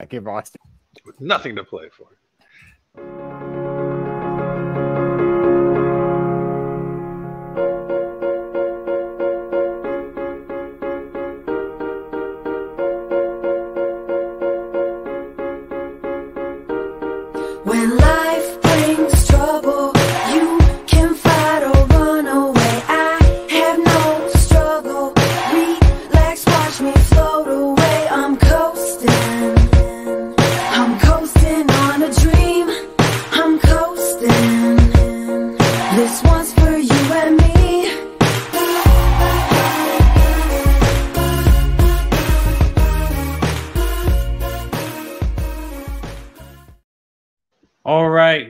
I give Austin with nothing to play for.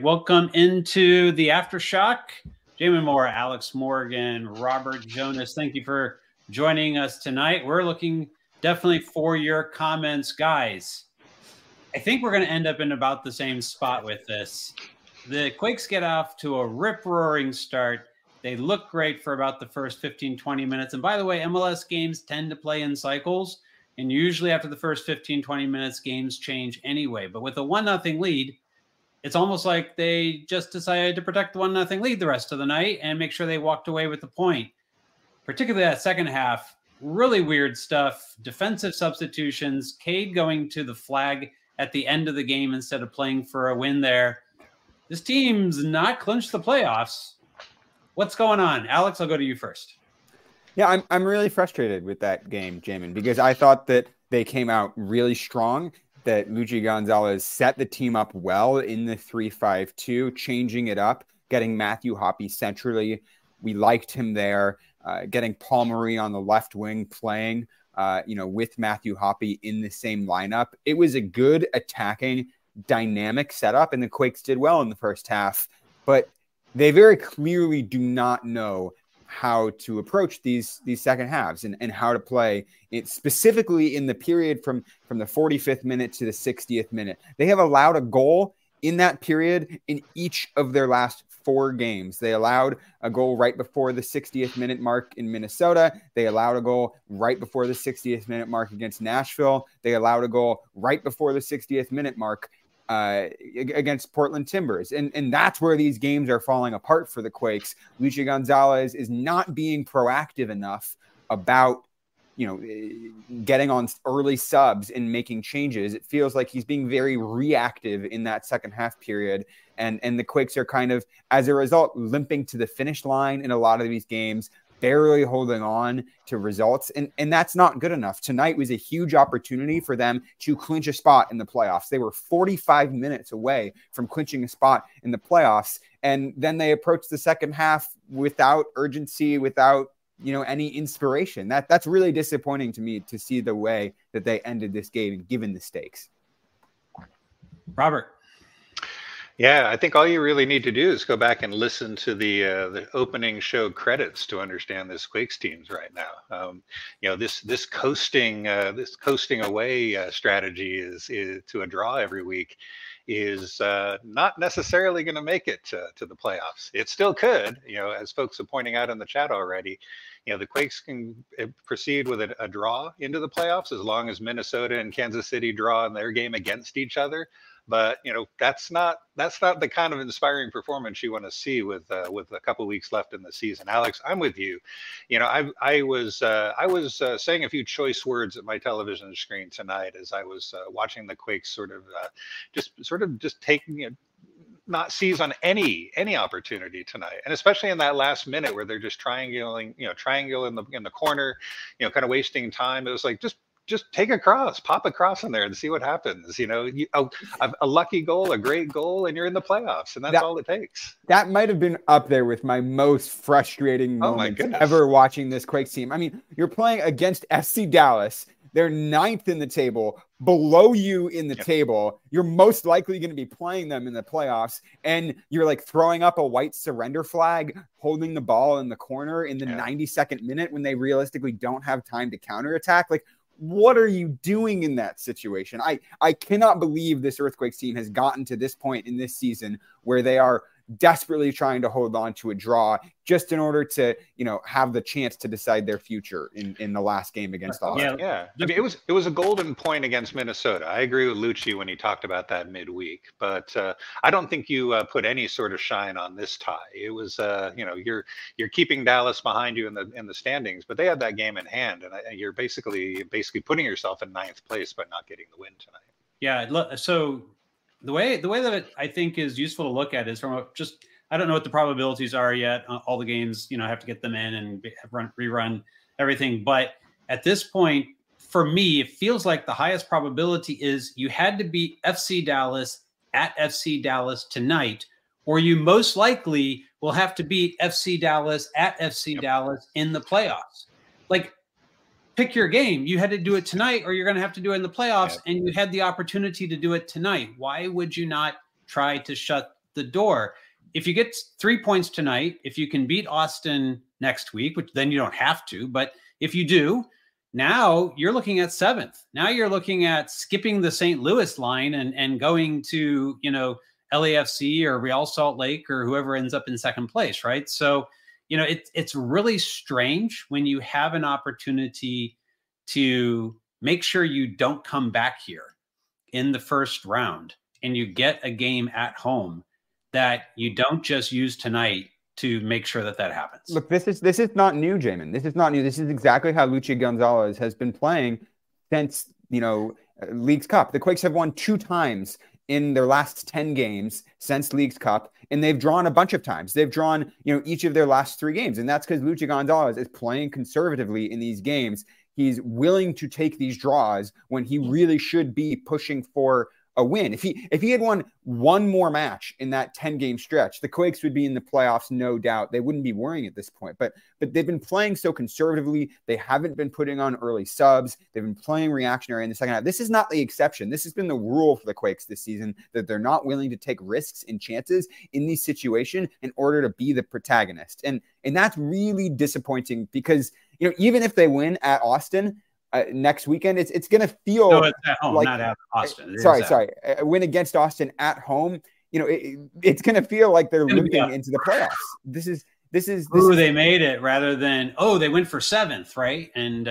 Welcome into the Aftershock. Jamon Moore, Alex Morgan, Robert Jonas, thank you for joining us tonight. We're looking definitely for your comments, guys. I think we're going to end up in about the same spot with this. The Quakes get off to a rip-roaring start. They look great for about the first 15, 20 minutes. And by the way, MLS games tend to play in cycles. And usually after the first 15, 20 minutes, games change anyway. But with a 1-0 lead, it's almost like they just decided to protect the 1-0 lead the rest of the night and make sure they walked away with the point. Particularly that second half, really weird stuff. Defensive substitutions, Cade going to the flag at the end of the game instead of playing for a win there. This team's not clinched the playoffs. What's going on? Alex, I'll go to you first. Yeah, I'm really frustrated with that game, Jamon, because I thought that they came out really strong, that Luchi Gonzalez set the team up well in the 3-5-2, changing it up, getting Matthew Hoppe centrally. We liked him there, getting Paul Arriola on the left wing playing, with Matthew Hoppe in the same lineup. It was a good attacking dynamic setup, and the Quakes did well in the first half, but they very clearly do not know how to approach these second halves and how to play it, specifically in the period from the 45th minute to the 60th minute. They have allowed a goal in that period in each of their last four games. They allowed a goal right before the 60th minute mark in Minnesota. They allowed a goal right before the 60th minute mark against Nashville. They allowed a goal right before the 60th minute mark against Portland Timbers. And that's where these games are falling apart for the Quakes. Luchi Gonzalez is not being proactive enough about, getting on early subs and making changes. It feels like he's being very reactive in that second half period. And the Quakes are kind of, as a result, limping to the finish line in a lot of these games, barely holding on to results. And that's not good enough. Tonight was a huge opportunity for them to clinch a spot in the playoffs. They were 45 minutes away from clinching a spot in the playoffs. And then they approached the second half without urgency, without, any inspiration. That's really disappointing to me to see the way that they ended this game, given the stakes. Robert. Yeah, I think all you really need to do is go back and listen to the opening show credits to understand this Quakes teams right now. This coasting away strategy is to a draw every week is not necessarily going to make it to the playoffs. It still could, as folks are pointing out in the chat already. The Quakes can proceed with a draw into the playoffs as long as Minnesota and Kansas City draw in their game against each other. But that's not the kind of inspiring performance you want to see with a couple weeks left in the season. Alex, I'm with you. I was saying a few choice words at my television screen tonight as I was watching the Quakes just taking not seize on any opportunity tonight, and especially in that last minute where they're just triangle in the corner, kind of wasting time. It was like just take a cross, pop a cross in there and see what happens. A lucky goal, a great goal, and you're in the playoffs. And that's all it takes. That might have been up there with my most frustrating moment ever watching this Quakes team. I mean, you're playing against FC Dallas. They're 9th in the table, below you in the table. You're most likely going to be playing them in the playoffs. And you're like throwing up a white surrender flag, holding the ball in the corner in the 92nd minute when they realistically don't have time to counterattack. Like, what are you doing in that situation? I cannot believe this Earthquakes team has gotten to this point in this season where they are desperately trying to hold on to a draw just in order to, you know, have the chance to decide their future in the last game against Austin. Yeah. I mean, it was a golden point against Minnesota. I agree with Luchi when he talked about that midweek, but I don't think you put any sort of shine on this tie. It was, you know, you're keeping Dallas behind you in the standings, but they had that game in hand, and you're basically putting yourself in ninth place by not getting the win tonight. Yeah. So the way that it, I think, is useful to look at is from a, just, I don't know what the probabilities are yet. All the games, you know, I have to get them in and rerun everything. But at this point, for me, it feels like the highest probability is you had to beat FC Dallas at FC Dallas tonight, or you most likely will have to beat FC Dallas at FC Dallas in the playoffs. Like, pick your game. You had to do it tonight, or you're going to have to do it in the playoffs, and you had the opportunity to do it tonight. Why would you not try to shut the door? If you get 3 points tonight, if you can beat Austin next week, which then you don't have to, but if you do, now you're looking at seventh. Now you're looking at skipping the St. Louis line and going to, you know, LAFC or Real Salt Lake or whoever ends up in second place, right? So, you know, it's really strange when you have an opportunity to make sure you don't come back here in the first round and you get a game at home that you don't just use tonight to make sure that that happens. Look, this is not new, Jamon. This is not new. This is exactly how Luchi Gonzalez has been playing since, you know, League's Cup. The Quakes have won 2 times in their last 10 games since League's Cup, and they've drawn a bunch of times. They've drawn, you know, each of their last 3 games, and that's because Luchi Gonzalez is playing conservatively in these games. He's willing to take these draws when he really should be pushing for a win. If he had won 1 more match in that 10-game stretch, the Quakes would be in the playoffs, no doubt. They wouldn't be worrying at this point. But they've been playing so conservatively. They haven't been putting on early subs. They've been playing reactionary in the second half. This is not the exception. This has been the rule for the Quakes this season, that they're not willing to take risks and chances in these situations in order to be the protagonist. And that's really disappointing because, you know, even if they win at Austin next weekend, it's going to feel not at Austin. Win against Austin at home. You know, it's going to feel like they're looking into the playoffs. This is they made it, rather than, oh, they went for 7th. Right. And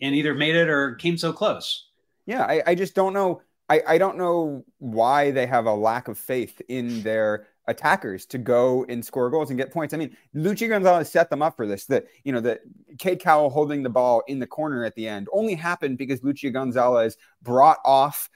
either made it or came so close. Yeah. I just don't know. I don't know why they have a lack of faith in their attackers to go and score goals and get points. I mean, Luchi Gonzalez set them up for this. That, you know, the Cade Cowell holding the ball in the corner at the end only happened because Luchi Gonzalez brought off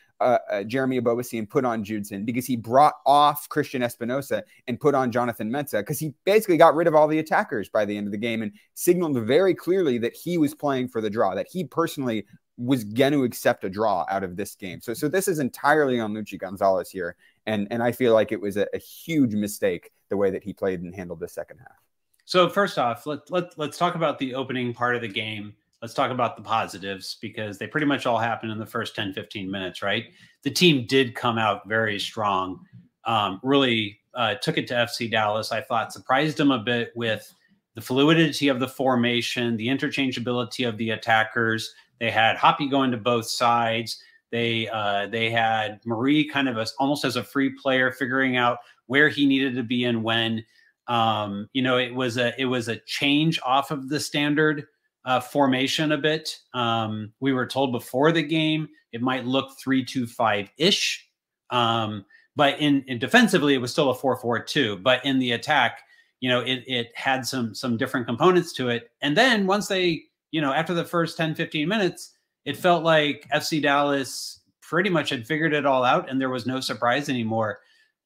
Jeremy Ebobisse and put on Judson, because he brought off Cristian Espinoza and put on Jonathan Mensah, because he basically got rid of all the attackers by the end of the game and signaled very clearly that he was playing for the draw, that he personally was going to accept a draw out of this game. So this is entirely on Luchi Gonzalez here. And I feel like it was a huge mistake the way that he played and handled the second half. So first off, let's talk about the opening part of the game. Let's talk about the positives, because they pretty much all happened in the first 10, 15 minutes, right? The team did come out very strong, really took it to FC Dallas. I thought surprised them a bit with the fluidity of the formation, the interchangeability of the attackers. They had Hoppe going to both sides. They had Marie kind of almost as a free player, figuring out where he needed to be and when. You know, it was a change off of the standard formation a bit. We were told before the game it might look 3-2-5-ish, but in defensively it was still a 4-4-2. But in the attack, you know, it had some different components to it. And then once they, you know, after the first 10, 15 minutes, it felt like FC Dallas pretty much had figured it all out and there was no surprise anymore.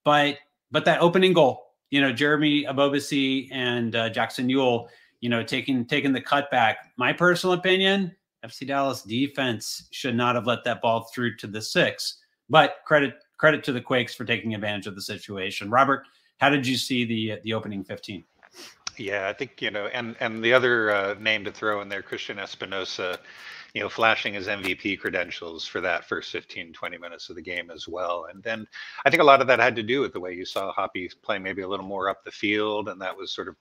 But that opening goal, you know, Jeremy Ebobisse and Jackson Yueill, you know, taking the cutback. My personal opinion, FC Dallas defense should not have let that ball through to the 6. But credit to the Quakes for taking advantage of the situation. Robert, how did you see the opening 15? Yeah, I think, you know, and the other name to throw in there, Cristian Espinoza, you know, flashing his MVP credentials for that first 15, 20 minutes of the game as well. And then I think a lot of that had to do with the way you saw Hoppe play maybe a little more up the field, and that was sort of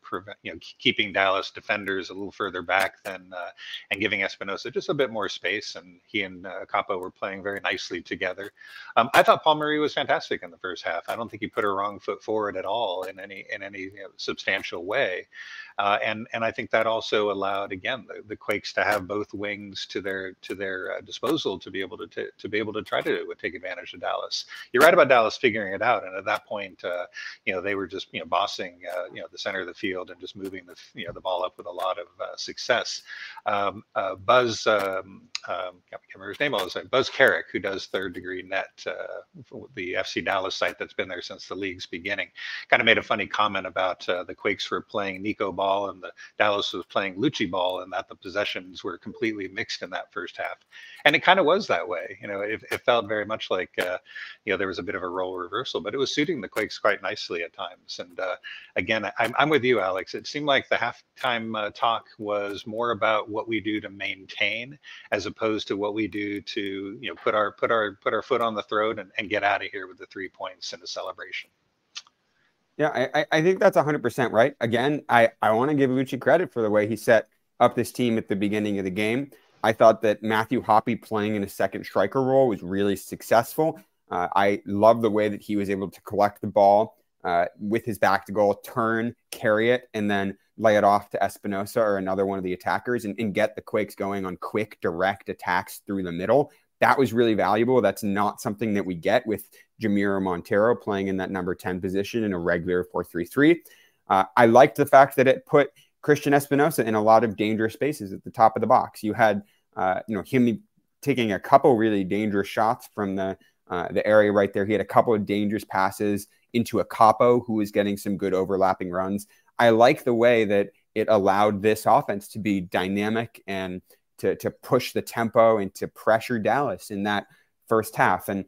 keeping Dallas defenders a little further back than and giving Espinoza just a bit more space. And he and Capo were playing very nicely together. I thought Paul Murray was fantastic in the first half. I don't think he put a wrong foot forward at all in any you know, substantial way. And I think that also allowed, again, the Quakes to have both wings to their disposal to be able to try to take advantage of Dallas. You're right about Dallas figuring it out, and at that point, you know, they were just bossing you know, the center of the field and just moving the the ball up with a lot of success. Buzz, I can't remember his name all the time. Buzz Carrick, who does Third Degree Net, the FC Dallas site that's been there since the league's beginning, kind of made a funny comment about the Quakes were playing Nico Ball and the Dallas was playing Luchi ball, and that the possessions were completely mixed in that first half. And it kind of was that way. You know, it felt very much like, you know, there was a bit of a role reversal, but it was suiting the Quakes quite nicely at times. And again, I'm with you, Alex. It seemed like the halftime talk was more about what we do to maintain as opposed to what we do to, you know, put our foot on the throat and get out of here with the 3 points and a celebration. Yeah, I think that's 100% right. Again, I want to give Luchi credit for the way he set up this team at the beginning of the game. I thought that Matthew Hoppe playing in a second striker role was really successful. I love the way that he was able to collect the ball with his back to goal, turn, carry it, and then lay it off to Espinoza or another one of the attackers and get the Quakes going on quick, direct attacks through the middle. That was really valuable. That's not something that we get with Jamiro Monteiro playing in that number 10 position in a regular 4-3-3. I liked the fact that it put Cristian Espinoza in a lot of dangerous spaces at the top of the box. You had, you know, him taking a couple really dangerous shots from the area right there. He had a couple of dangerous passes into a Capo who was getting some good overlapping runs. I like the way that it allowed this offense to be dynamic and to push the tempo and to pressure Dallas in that first half. And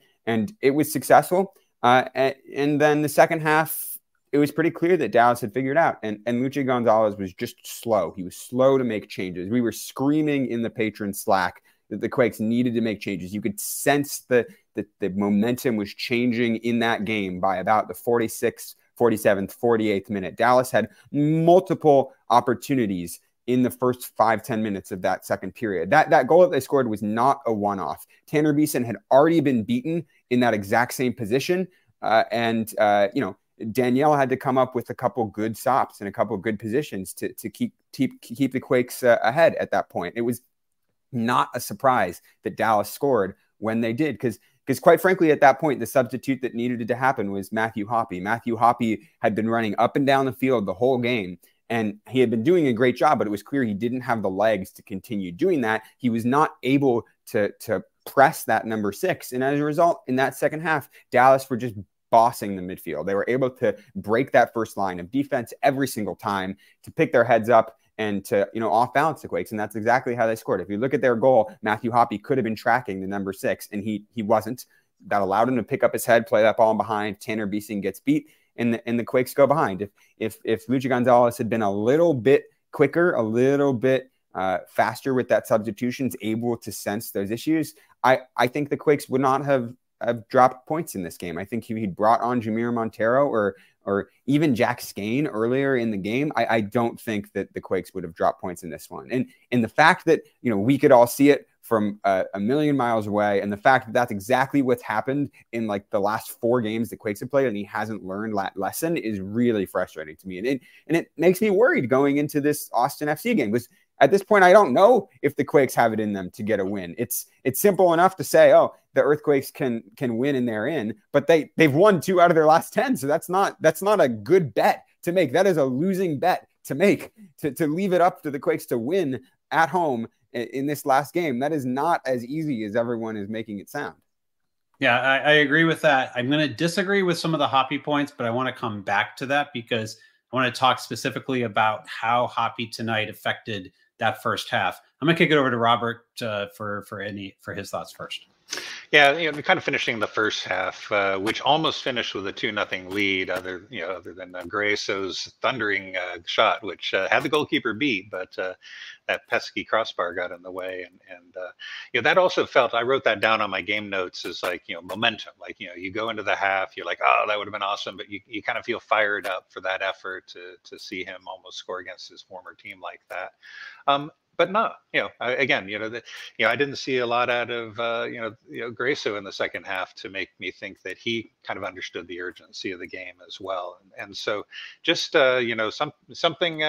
it was successful. And then the second half, it was pretty clear that Dallas had figured out. And Luchi Gonzalez was just slow. He was slow to make changes. We were screaming in the patron Slack that the Quakes needed to make changes. You could sense that the momentum was changing in that game by about the 46th, 47th, 48th minute. Dallas had multiple opportunities in the first 5-10 minutes of that second period. That goal that they scored was not a one-off. Tanner Beeson had already been beaten in that exact same position. You know, Danielle had to come up with a couple good stops and a couple good positions to keep the Quakes ahead at that point. It was not a surprise that Dallas scored when they did, because quite frankly, at that point, the substitute that needed to happen was Matthew Hoppe. Matthew Hoppe had been running up and down the field the whole game, and he had been doing a great job, but it was clear he didn't have the legs to continue doing that. He was not able to press that number 6. And as a result, in that second half, Dallas were just bossing the midfield. They were able to break that first line of defense every single time, to pick their heads up and to, you know, off balance the Quakes. And that's exactly how they scored. If you look at their goal, Matthew Hoppe could have been tracking the number 6, and he wasn't. That allowed him to pick up his head, play that ball in behind. Tanner Beeson gets beat, and the Quakes go behind. If Luchi Gonzalez had been a little bit quicker, a little bit faster with that substitutions, able to sense those issues, I think the Quakes would not have dropped points in this game. I think if he'd brought on Jamiro Monteiro or even Jack Skaen earlier in the game, I don't think that the Quakes would have dropped points in this one. And the fact that, you know, we could all see it from a million miles away, and the fact that that's exactly what's happened in like the last 4 games the Quakes have played, and he hasn't learned that lesson, is really frustrating to me. And it makes me worried going into this Austin FC game, because at this point, I don't know if the Quakes have it in them to get a win. It's simple enough to say, oh, the Earthquakes can win and they're in, but they've won 2 out of their last 10. So that's not a good bet to make. That is a losing bet to make, to leave it up to the Quakes to win at home in this last game. That is not as easy as everyone is making it sound. Yeah, I agree with that. I'm going to disagree with some of the Hoppe points, but I want to come back to that because I want to talk specifically about how Hoppe tonight affected that first half. I'm going to kick it over to Robert for his thoughts first. Yeah, kind of finishing the first half, which almost finished with a 2-0 lead, other than Grace's thundering shot, which had the goalkeeper beat, but that pesky crossbar got in the way, and that also felt. I wrote that down on my game notes as momentum. You go into the half, you're like, oh, that would have been awesome, but you kind of feel fired up for that effort to see him almost score against his former team like that. But no, I didn't see a lot out of Grasso in the second half to make me think that he kind of understood the urgency of the game as well, and so just something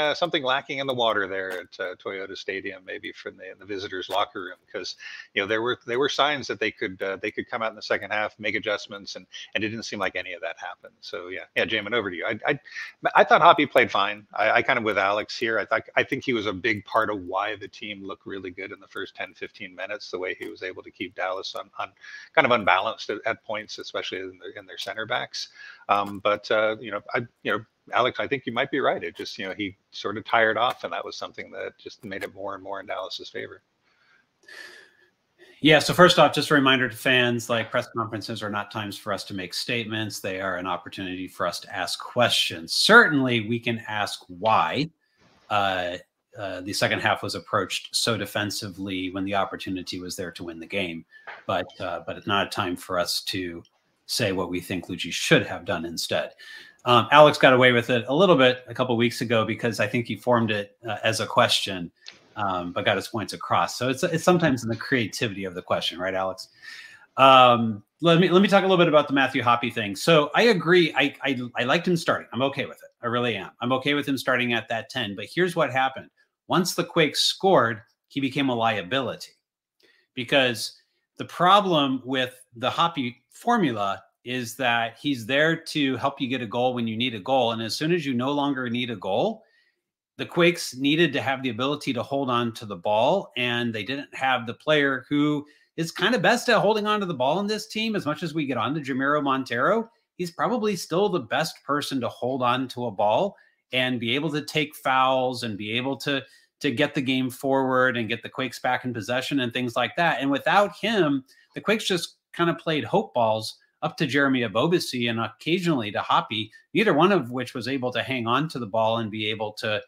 lacking in the water there at Toyota Stadium, maybe from the visitors' locker room, because there were signs that they could come out in the second half, make adjustments, and it didn't seem like any of that happened. So yeah, Jamon, over to you. I thought Hoppe played fine. I kind of with Alex here. I think he was a big part of why the team looked really good in the first 10-15 minutes, the way he was able to keep Dallas on kind of unbalanced at points, especially in their center backs. But Alex, I think you might be right. It just, he sort of tired off, and that was something that just made it more and more in Dallas's favor. Yeah. So first off, just a reminder to fans, press conferences are not times for us to make statements. They are an opportunity for us to ask questions. Certainly we can ask why, the second half was approached so defensively when the opportunity was there to win the game. But it's not a time for us to say what we think Luchi should have done instead. Alex got away with it a little bit a couple of weeks ago because I think he formed it as a question, but got his points across. So it's sometimes in the creativity of the question, right, Alex? Let me talk a little bit about the Matthew Hoppe thing. So I agree. I liked him starting. I'm okay with it. I really am. I'm okay with him starting at that 10. But here's what happened. Once the Quakes scored, he became a liability, because the problem with the Hoppe formula is that he's there to help you get a goal when you need a goal. And as soon as you no longer need a goal, the Quakes needed to have the ability to hold on to the ball. And they didn't have the player who is kind of best at holding on to the ball in this team. As much as we get on to Jamiro Monteiro, he's probably still the best person to hold on to a ball and be able to take fouls and be able to get the game forward and get the Quakes back in possession and things like that. And without him, the Quakes just kind of played hope balls up to Jeremy Ebobisse and occasionally to Hoppe, neither one of which was able to hang on to the ball and be able to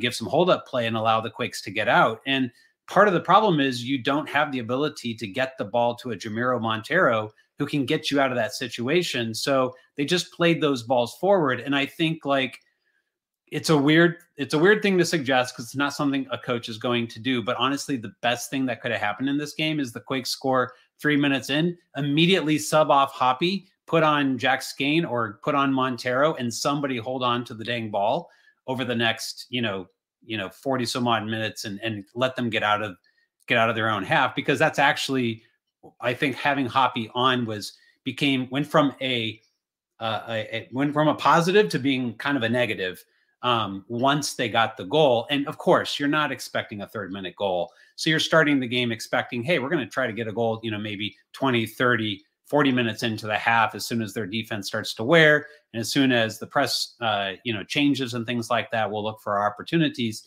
give some hold-up play and allow the Quakes to get out. And part of the problem is you don't have the ability to get the ball to a Jamiro Monteiro who can get you out of that situation. So they just played those balls forward. And I think it's a weird thing to suggest, because it's not something a coach is going to do. But honestly, the best thing that could have happened in this game is the Quakes score 3 minutes in, immediately sub off Hoppe, put on Jack Skaen or put on Monteiro, and somebody hold on to the dang ball over the next, 40 some odd minutes and let them get out of their own half. Because that's actually, I think, having Hoppe on went from a positive to being kind of a negative once they got the goal. And of course, you're not expecting a third-minute goal. So you're starting the game expecting, hey, we're going to try to get a goal, maybe 20, 30, 40 minutes into the half, as soon as their defense starts to wear. And as soon as the press, changes and things like that, we'll look for our opportunities.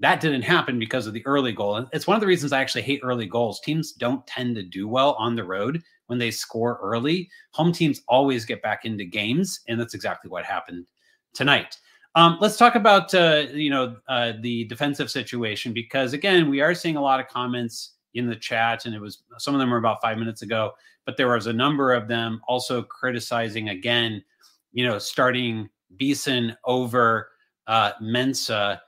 That didn't happen because of the early goal. And it's one of the reasons I actually hate early goals. Teams don't tend to do well on the road when they score early. Home teams always get back into games, and that's exactly what happened tonight. Let's talk about, the defensive situation, because, again, we are seeing a lot of comments in the chat, and some of them were about 5 minutes ago, but there was a number of them also criticizing, again, starting Beeson over Mensah.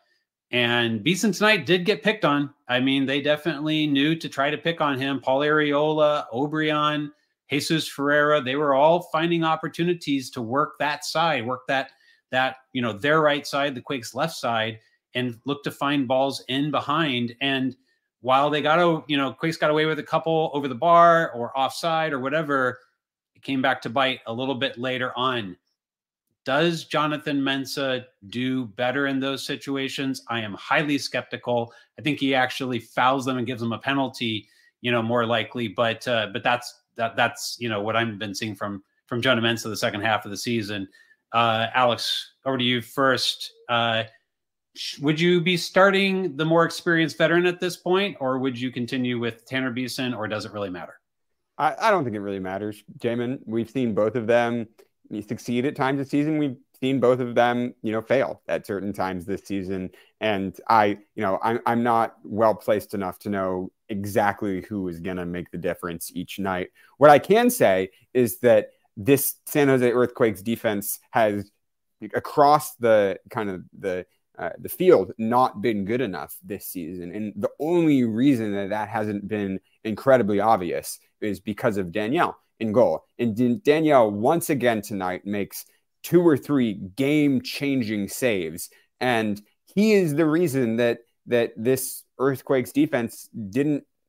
And Beeson tonight did get picked on. I mean, they definitely knew to try to pick on him. Paul Arriola, Obreon, Jesus Ferreira, they were all finding opportunities to work that side, work that their right side, the Quakes' left side, and look to find balls in behind. And while they Quakes got away with a couple over the bar or offside or whatever, it came back to bite a little bit later on. Does Jonathan Mensah do better in those situations? I am highly skeptical. I think he actually fouls them and gives them a penalty, more likely. But that's what I've been seeing from Jonathan Mensah the second half of the season. Alex, over to you first. Would you be starting the more experienced veteran at this point, or would you continue with Tanner Beeson, or does it really matter? I don't think it really matters, Jamon. We've seen both of them succeed at times this season. We've seen both of them, you know, fail at certain times this season. And I'm not well placed enough to know exactly who is going to make the difference each night. What I can say is that this San Jose Earthquakes defense has, across the kind of the field, not been good enough this season. And the only reason that that hasn't been incredibly obvious is because of Danielle in goal. And Danielle once again tonight makes 2 or 3 game-changing saves. And he is the reason that this Earthquakes defense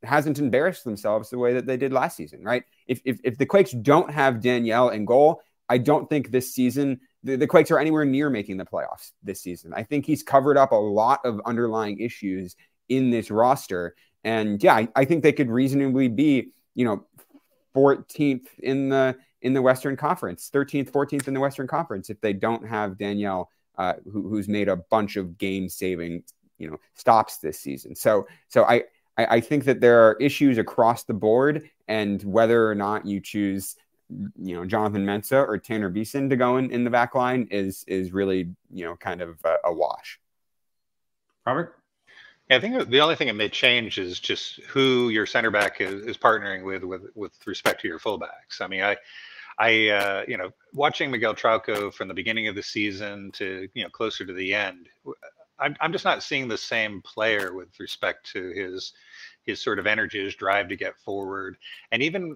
hasn't embarrassed themselves the way that they did last season, right? If the Quakes don't have Danielle in goal, I don't think this season the Quakes are anywhere near making the playoffs this season. I think he's covered up a lot of underlying issues in this roster. And yeah, I think they could reasonably be, 14th in the Western Conference, 13th, 14th in the Western Conference, if they don't have Danielle, who's made a bunch of game-saving, stops this season. So I think that there are issues across the board, and whether or not you choose, Jonathan Mensah or Tanner Beeson to go in the back line is really, kind of a wash. Robert? I think the only thing that may change is just who your center back is partnering with respect to your fullbacks. I mean, I watching Miguel Trauco from the beginning of the season to, closer to the end, I'm just not seeing the same player with respect to his sort of energy, his drive to get forward. And even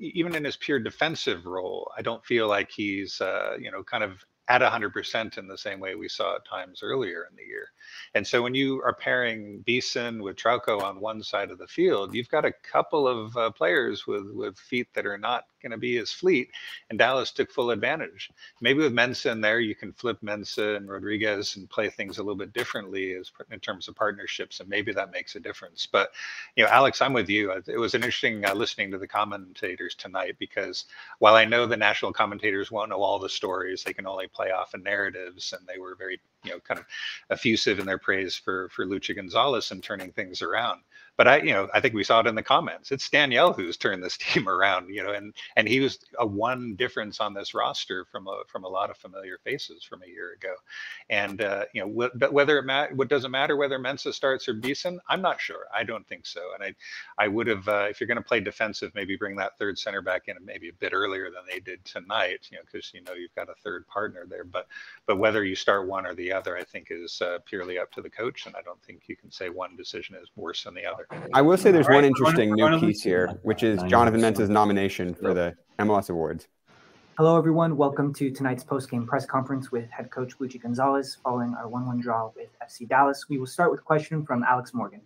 in his pure defensive role, I don't feel like he's, kind of at 100% in the same way we saw at times earlier in the year. And so when you are pairing Beeson with Trauco on one side of the field, you've got a couple of players with feet that are not going to be as fleet, and Dallas took full advantage. Maybe with Mensah in there, you can flip Mensah and Rodriguez and play things a little bit differently in terms of partnerships, and maybe that makes a difference. But, Alex, I'm with you. It was interesting listening to the commentators tonight, because while I know the national commentators won't know all the stories, they can only play off of narratives, and they were very, kind of effusive in their praise for Luchi Gonzalez and turning things around. But I think we saw it in the comments. It's Danielle who's turned this team around, and he was a one difference on this roster from a lot of familiar faces from a year ago. And, what doesn't matter whether Mensah starts or Beeson, I'm not sure. I don't think so. And I would have, if you're going to play defensive, maybe bring that third center back in maybe a bit earlier than they did tonight, because, you've got a third partner there. But whether you start one or the other, I think is purely up to the coach. And I don't think you can say one decision is worse than the other. I will say there's one interesting new piece here, which is Jonathan Mensah's nomination for the MLS Awards. Hello, everyone. Welcome to tonight's post-game press conference with head coach Luchi Gonzalez following our 1-1 draw with FC Dallas. We will start with a question from Alex Morgan.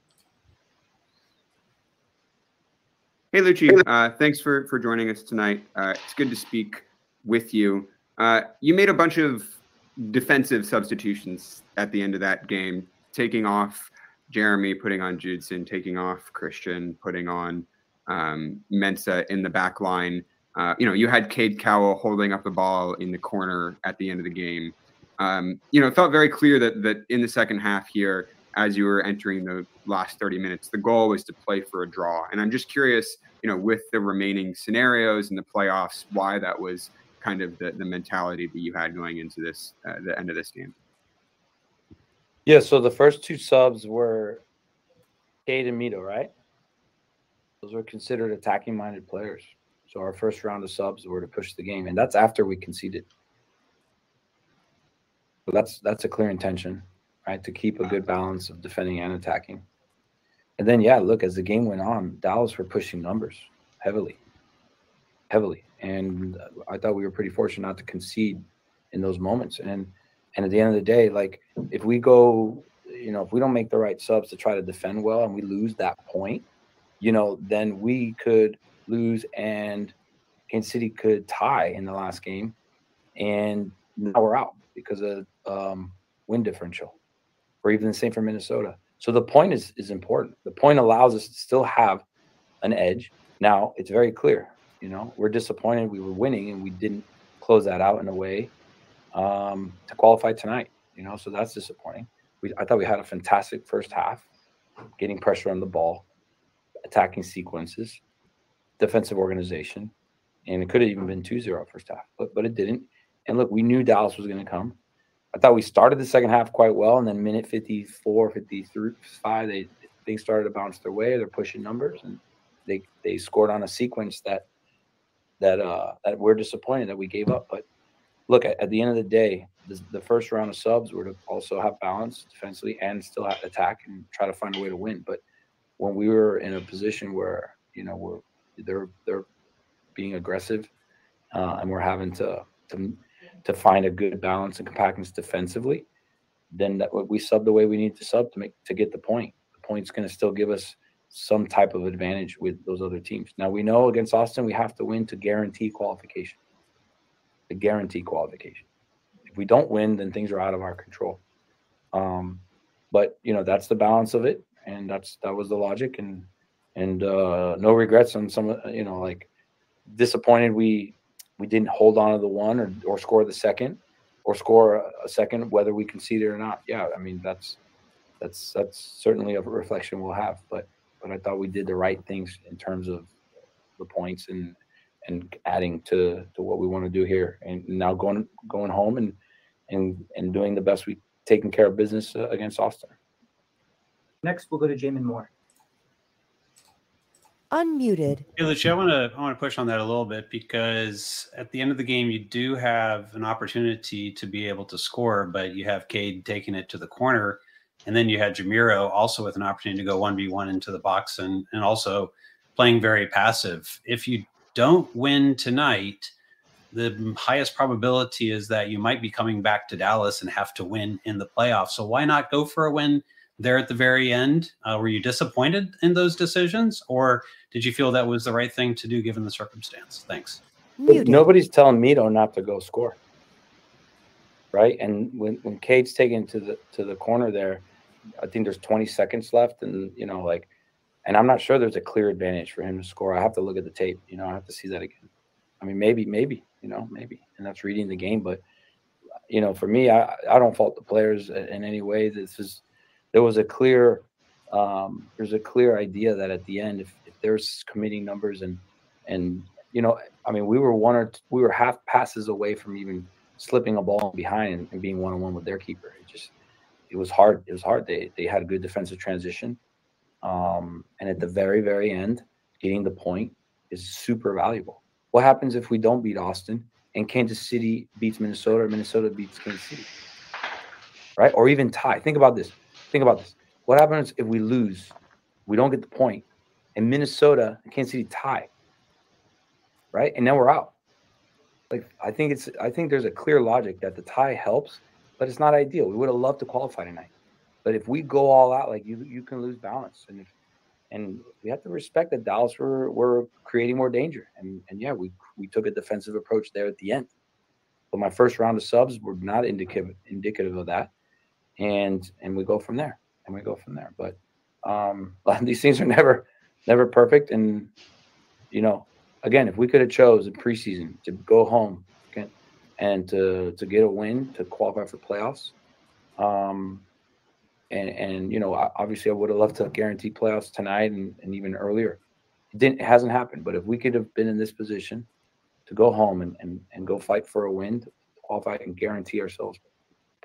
Hey, Luchi. Thanks for joining us tonight. It's good to speak with you. You made a bunch of defensive substitutions at the end of that game, taking off Jeremy, putting on Judson, taking off Cristian, putting on Mensah in the back line. You had Cade Cowell holding up the ball in the corner at the end of the game. It felt very clear that in the second half here, as you were entering the last 30 minutes, the goal was to play for a draw. And I'm just curious, with the remaining scenarios and the playoffs, why that was kind of the mentality that you had going into this, the end of this game. Yeah, so the first 2 subs were Cade and Mito, right? Those were considered attacking-minded players. So our first round of subs were to push the game, and that's after we conceded. So that's a clear intention, right, to keep a good balance of defending and attacking. And then, as the game went on, Dallas were pushing numbers heavily. And I thought we were pretty fortunate not to concede in those moments. And at the end of the day, if we go, if we don't make the right subs to try to defend well and we lose that point, then we could lose and Kansas City could tie in the last game. And now we're out because of win differential, or even the same for Minnesota. So the point is important. The point allows us to still have an edge. Now it's very clear, we're disappointed. We were winning and we didn't close that out in a way to qualify tonight, so that's disappointing. I thought we had a fantastic first half, getting pressure on the ball, attacking sequences, defensive organization, and it could have even been 2-0 first half, but it didn't. And look, we knew Dallas was going to come. I thought we started the second half quite well, and then minute 54, 55, things started to bounce their way. They're pushing numbers, and they scored on a sequence that we're disappointed that we gave up. But look, at the end of the day, the first round of subs were to also have balance defensively and still have attack and try to find a way to win. But when we were in a position where, you know, they're being aggressive, and we're having to find a good balance and compactness defensively, then that we sub the way we need to sub to get the point. The point's going to still give us some type of advantage with those other teams. Now, we know against Austin we have to win to guarantee qualification. To guarantee qualification. If we don't win, then things are out of our control. But you know, that's the balance of it, and that was the logic, and no regrets on some. You know, like, disappointed we didn't hold on to the one or score the second, or score a second, whether we conceded or not. Yeah, I mean, that's certainly a reflection we'll have. But I thought we did the right things in terms of the points and adding to what we want to do here. And now going home and doing the best we taking care of business against Austin. Next, we'll go to Jamon Moore. Unmuted. Hey, Luchi, I want to push on that a little bit, because at the end of the game, you do have an opportunity to be able to score, but you have Cade taking it to the corner. And then you had Jamiro also with an opportunity to go 1v1 into the box and also playing very passive. If you don't win tonight, the highest probability is that you might be coming back to Dallas and have to win in the playoffs. So why not go for a win there at the very end? Were you disappointed in those decisions, or did you feel that was the right thing to do given the circumstance? Thanks. Nobody's telling Mito not to go score, right? And when Cade's taken to the corner there, I think there's 20 seconds left, and you know, like, and I'm not sure there's a clear advantage for him to score. I have to look at the tape. You know, I have to see that again. I mean, maybe, you know, maybe, and that's reading the game. But you know, for me, I don't fault the players in any way. There's a clear idea that at the end, if there's committing numbers and you know, I mean, we were half passes away from even slipping a ball behind and being one-on-one with their keeper. It was hard. They had a good defensive transition. And at the very, very end, getting the point is super valuable. What happens if we don't beat Austin and Kansas City beats Minnesota, or Minnesota beats Kansas City, right? Or even tie. Think about this. What happens if we lose, we don't get the point, and Minnesota and Kansas City tie, right? And then we're out. Like, I think there's a clear logic that the tie helps, but it's not ideal. We would have loved to qualify tonight. But if we go all out, like, you can lose balance. And we have to respect that Dallas were creating more danger. And yeah, we took a defensive approach there at the end. But my first round of subs were not indicative of that. And we go from there. But these things are never perfect. And, you know, again, if we could have chose in preseason to go home and to get a win to qualify for playoffs, and you know, obviously I would have loved to guarantee playoffs tonight and even earlier. It hasn't happened. But if we could have been in this position to go home and go fight for a win, to qualify and guarantee ourselves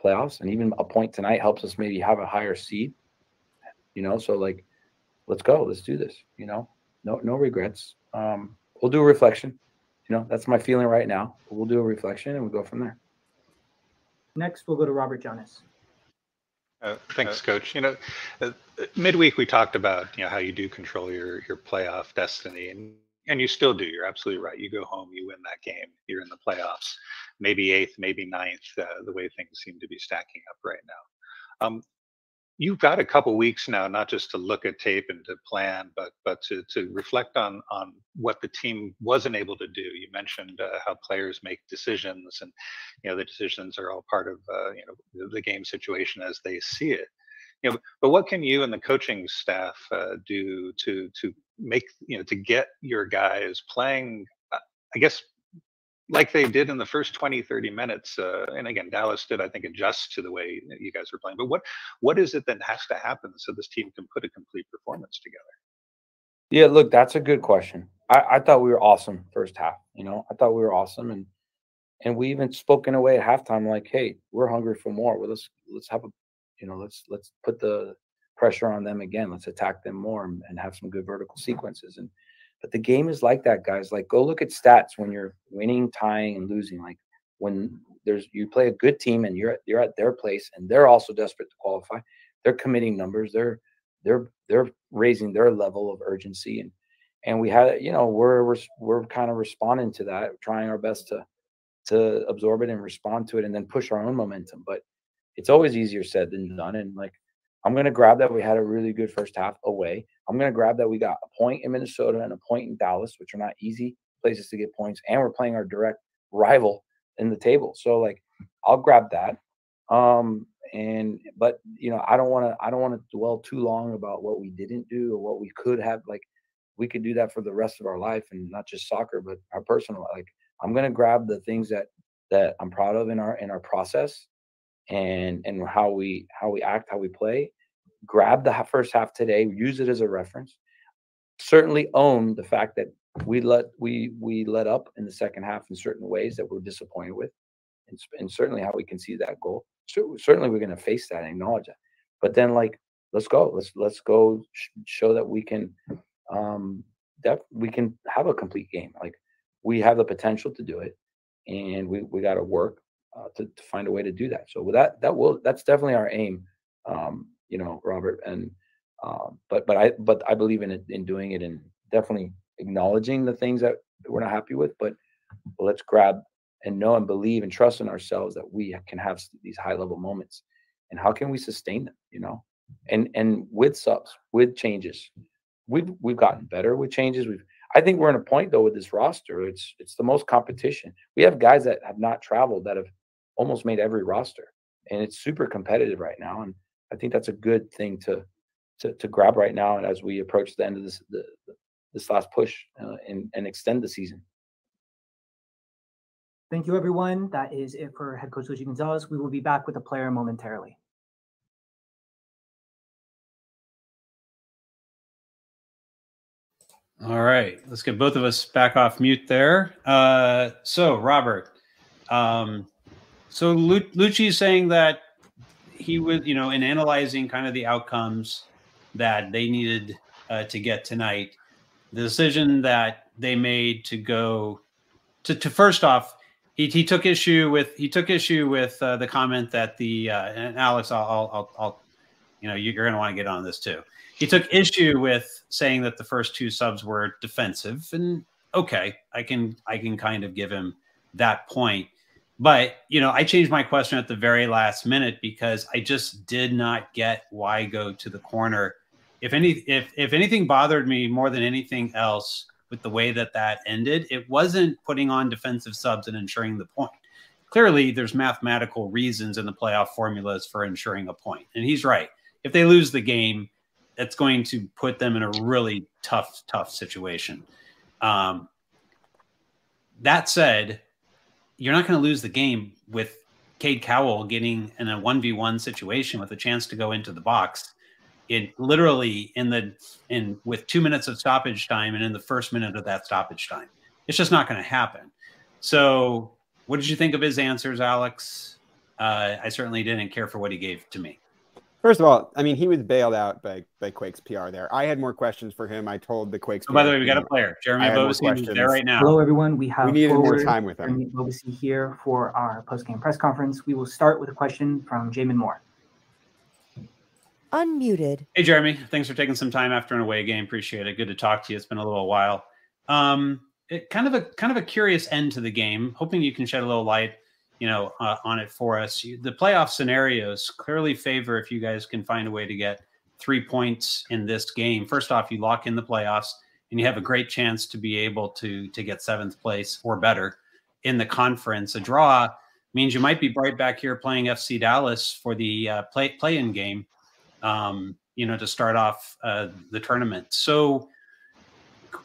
playoffs, and even a point tonight helps us maybe have a higher seed. You know, so like, let's go, let's do this. You know, no regrets. We'll do a reflection. You know, that's my feeling right now. We'll do a reflection and we'll go from there. Next, we'll go to Robert Jonas. Thanks, Coach. You know, midweek we talked about, you know, how you do control your playoff destiny, and you still do. You're absolutely right. You go home, you win that game, you're in the playoffs, maybe 8th, maybe 9th, the way things seem to be stacking up right now. You've got a couple weeks now, not just to look at tape and to plan, but to reflect on what the team wasn't able to do. You mentioned how players make decisions, and you know, the decisions are all part of you know, the game situation as they see it. You know, but what can you and the coaching staff do to make, you know, to get your guys playing, I guess, like they did in the first 20, 30 minutes. And again, Dallas did, I think, adjust to the way that you guys were playing. But what is it that has to happen so this team can put a complete performance together? Yeah, look, that's a good question. I thought we were awesome first half. You know, I thought we were awesome, and we even spoken away at halftime like, hey, we're hungry for more. Well, let's have a, you know, let's put the pressure on them again. Let's attack them more and have some good vertical sequences. And but the game is like that, guys. Like, go look at stats when you're winning, tying, and losing. Like, when there's you play a good team and you're at their place and they're also desperate to qualify, they're committing numbers. They're raising their level of urgency, and we had, you know, we're kind of responding to that, trying our best to absorb it and respond to it and then push our own momentum. But it's always easier said than done. And like, I'm going to grab that we had a really good first half away. I'm going to grab that we got a point in Minnesota and a point in Dallas, which are not easy places to get points. And we're playing our direct rival in the table. So like, I'll grab that. But you know, I don't want to dwell too long about what we didn't do or what we could have. Like, we could do that for the rest of our life, and not just soccer, but our personal life. Like, I'm going to grab the things that I'm proud of in our process and how we act, how we play. Grab the first half today, use it as a reference. Certainly own the fact that we let up in the second half in certain ways that we're disappointed with, and certainly how we concede that goal. So certainly we're going to face that and acknowledge that. But then, like, let's go show that we can have a complete game. Like, we have the potential to do it, and we got to work to find a way to do that. So with that's definitely our aim, you know, Robert. And but I believe in it, in doing it, and definitely acknowledging the things that we're not happy with. But let's grab and know and believe and trust in ourselves that we can have these high level moments. And how can we sustain them? You know, and with subs, with changes, we've gotten better with changes. I think we're in a point, though, with this roster. It's the most competition. We have guys that have not traveled that have almost made every roster, and it's super competitive right now. And I think that's a good thing to grab right now, and as we approach the end of this last push and extend the season. Thank you, everyone. That is it for Head Coach Luchi Gonzalez. We will be back with a player momentarily. All right, let's get both of us back off mute there. So, Robert, so Luchi is saying that he would, you know, in analyzing kind of the outcomes that they needed to get tonight, the decision that they made to go to first off, he took issue with the comment that the and Alex, I'll you know, you're going to want to get on this too. He took issue with saying that the first two subs were defensive, and okay, I can kind of give him that point. But, you know, I changed my question at the very last minute because I just did not get why go to the corner. If anything bothered me more than anything else with the way that ended, it wasn't putting on defensive subs and ensuring the point. Clearly, there's mathematical reasons in the playoff formulas for ensuring a point. And he's right. If they lose the game, that's going to put them in a really tough situation. That said, you're not going to lose the game with Cade Cowell getting in a 1v1 situation with a chance to go into the box. It literally with 2 minutes of stoppage time and in the first minute of that stoppage time, it's just not going to happen. So what did you think of his answers, Alex? I certainly didn't care for what he gave to me. First of all, I mean, he was bailed out by Quakes PR there. I had more questions for him. I told the Quakes. Oh, by the way, we got a player, Jeremy Ebobisse, is there right now. Hello, everyone. We needed more time with him. Jeremy Ebobisse here for our post-game press conference. We will start with a question from Jamon Moore. Unmuted. Hey, Jeremy. Thanks for taking some time after an away game. Appreciate it. Good to talk to you. It's been a little while. It kind of a curious end to the game. Hoping you can shed a little light, you know, on it for us. The playoff scenarios clearly favor if you guys can find a way to get 3 points in this game. First off, you lock in the playoffs, and you have a great chance to be able to get 7th place or better in the conference. A draw means you might be right back here playing FC Dallas for the play-in game, you know, to start off the tournament. So,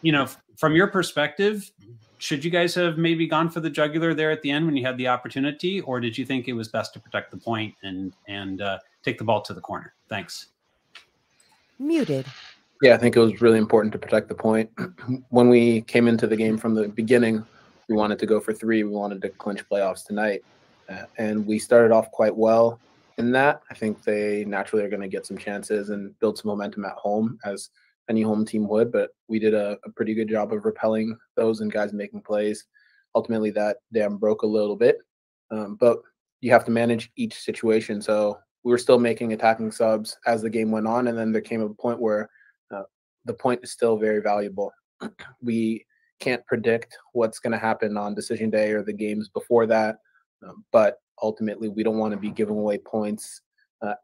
you know, from your perspective, should you guys have maybe gone for the jugular there at the end when you had the opportunity, or did you think it was best to protect the point and take the ball to the corner? Thanks. Muted. Yeah, I think it was really important to protect the point. When we came into the game from the beginning, we wanted to go for three. We wanted to clinch playoffs tonight. And we started off quite well in that. I think they naturally are going to get some chances and build some momentum at home, as any home team would. But we did a pretty good job of repelling those and guys making plays. Ultimately, that dam broke a little bit. But you have to manage each situation. So we were still making attacking subs as the game went on. And then there came a point where the point is still very valuable. We can't predict what's going to happen on decision day or the games before that. But ultimately, we don't want to be giving away points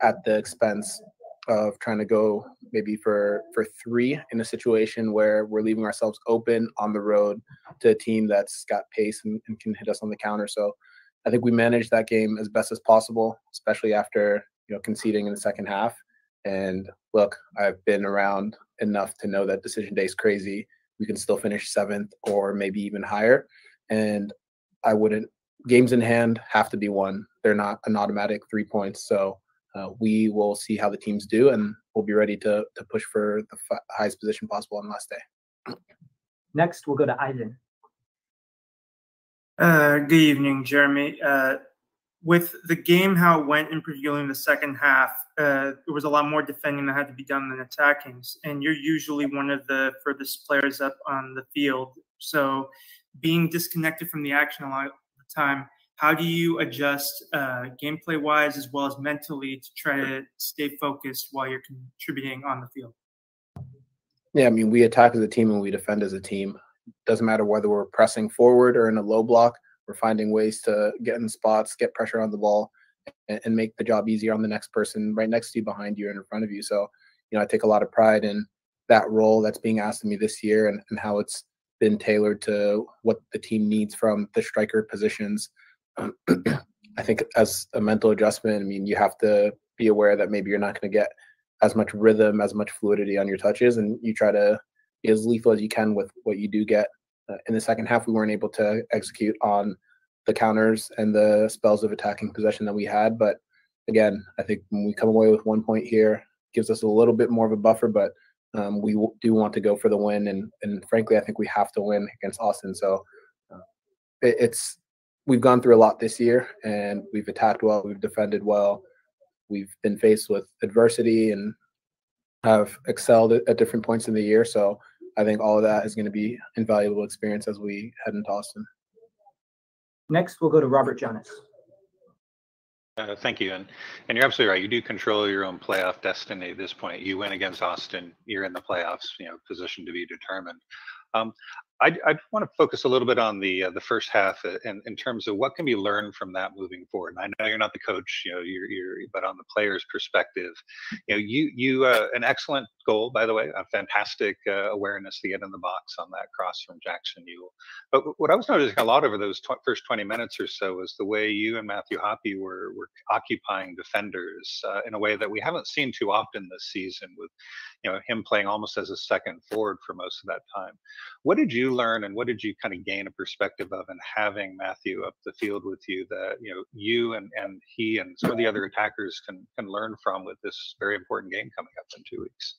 at the expense of trying to go maybe for three in a situation where we're leaving ourselves open on the road to a team that's got pace and can hit us on the counter. So I think we managed that game as best as possible, especially after, you know, conceding in the second half. And look, I've been around enough to know that decision day is crazy. We can still finish seventh or maybe even higher. And I wouldn't, games in hand have to be won. They're not an automatic 3 points. So we will see how the teams do, and we'll be ready to push for the highest position possible on last day. Next, we'll go to Ivan. Good evening, Jeremy. With the game, how it went in previewing the second half, there was a lot more defending that had to be done than attacking, and you're usually one of the furthest players up on the field. So being disconnected from the action a lot of the time, how do you adjust gameplay-wise as well as mentally to try to stay focused while you're contributing on the field? Yeah, I mean, we attack as a team and we defend as a team. Doesn't matter whether we're pressing forward or in a low block, we're finding ways to get in spots, get pressure on the ball, and make the job easier on the next person right next to you, behind you, and in front of you. So, you know, I take a lot of pride in that role that's being asked of me this year, and how it's been tailored to what the team needs from the striker positions. I think as a mental adjustment, I mean, you have to be aware that maybe you're not going to get as much rhythm, as much fluidity on your touches, and you try to be as lethal as you can with what you do get. In the second half, we weren't able to execute on the counters and the spells of attacking possession that we had. But again, I think when we come away with 1 point here, it gives us a little bit more of a buffer, but we do want to go for the win. And frankly, I think we have to win against Austin. So we've gone through a lot this year, and we've attacked well, we've defended well. We've been faced with adversity and have excelled at different points in the year. So I think all of that is going to be invaluable experience as we head into Austin. Next, we'll go to Robert Jonas. Thank you. And you're absolutely right. You do control your own playoff destiny at this point. You win against Austin, you're in the playoffs, you know, position to be determined. I want to focus a little bit on the first half in terms of what can be learned from that moving forward. And I know you're not the coach, you know, but on the player's perspective, you know, you an excellent goal, by the way, a fantastic awareness to get in the box on that cross from Jackson Yueill. But what I was noticing a lot over those first 20 minutes or so was the way you and Matthew Hoppe were occupying defenders in a way that we haven't seen too often this season, with, you know, him playing almost as a second forward for most of that time. What did you learn, and what did you kind of gain a perspective of in having Matthew up the field with you, that, you know, you and he and some of the other attackers can learn from with this very important game coming up in 2 weeks?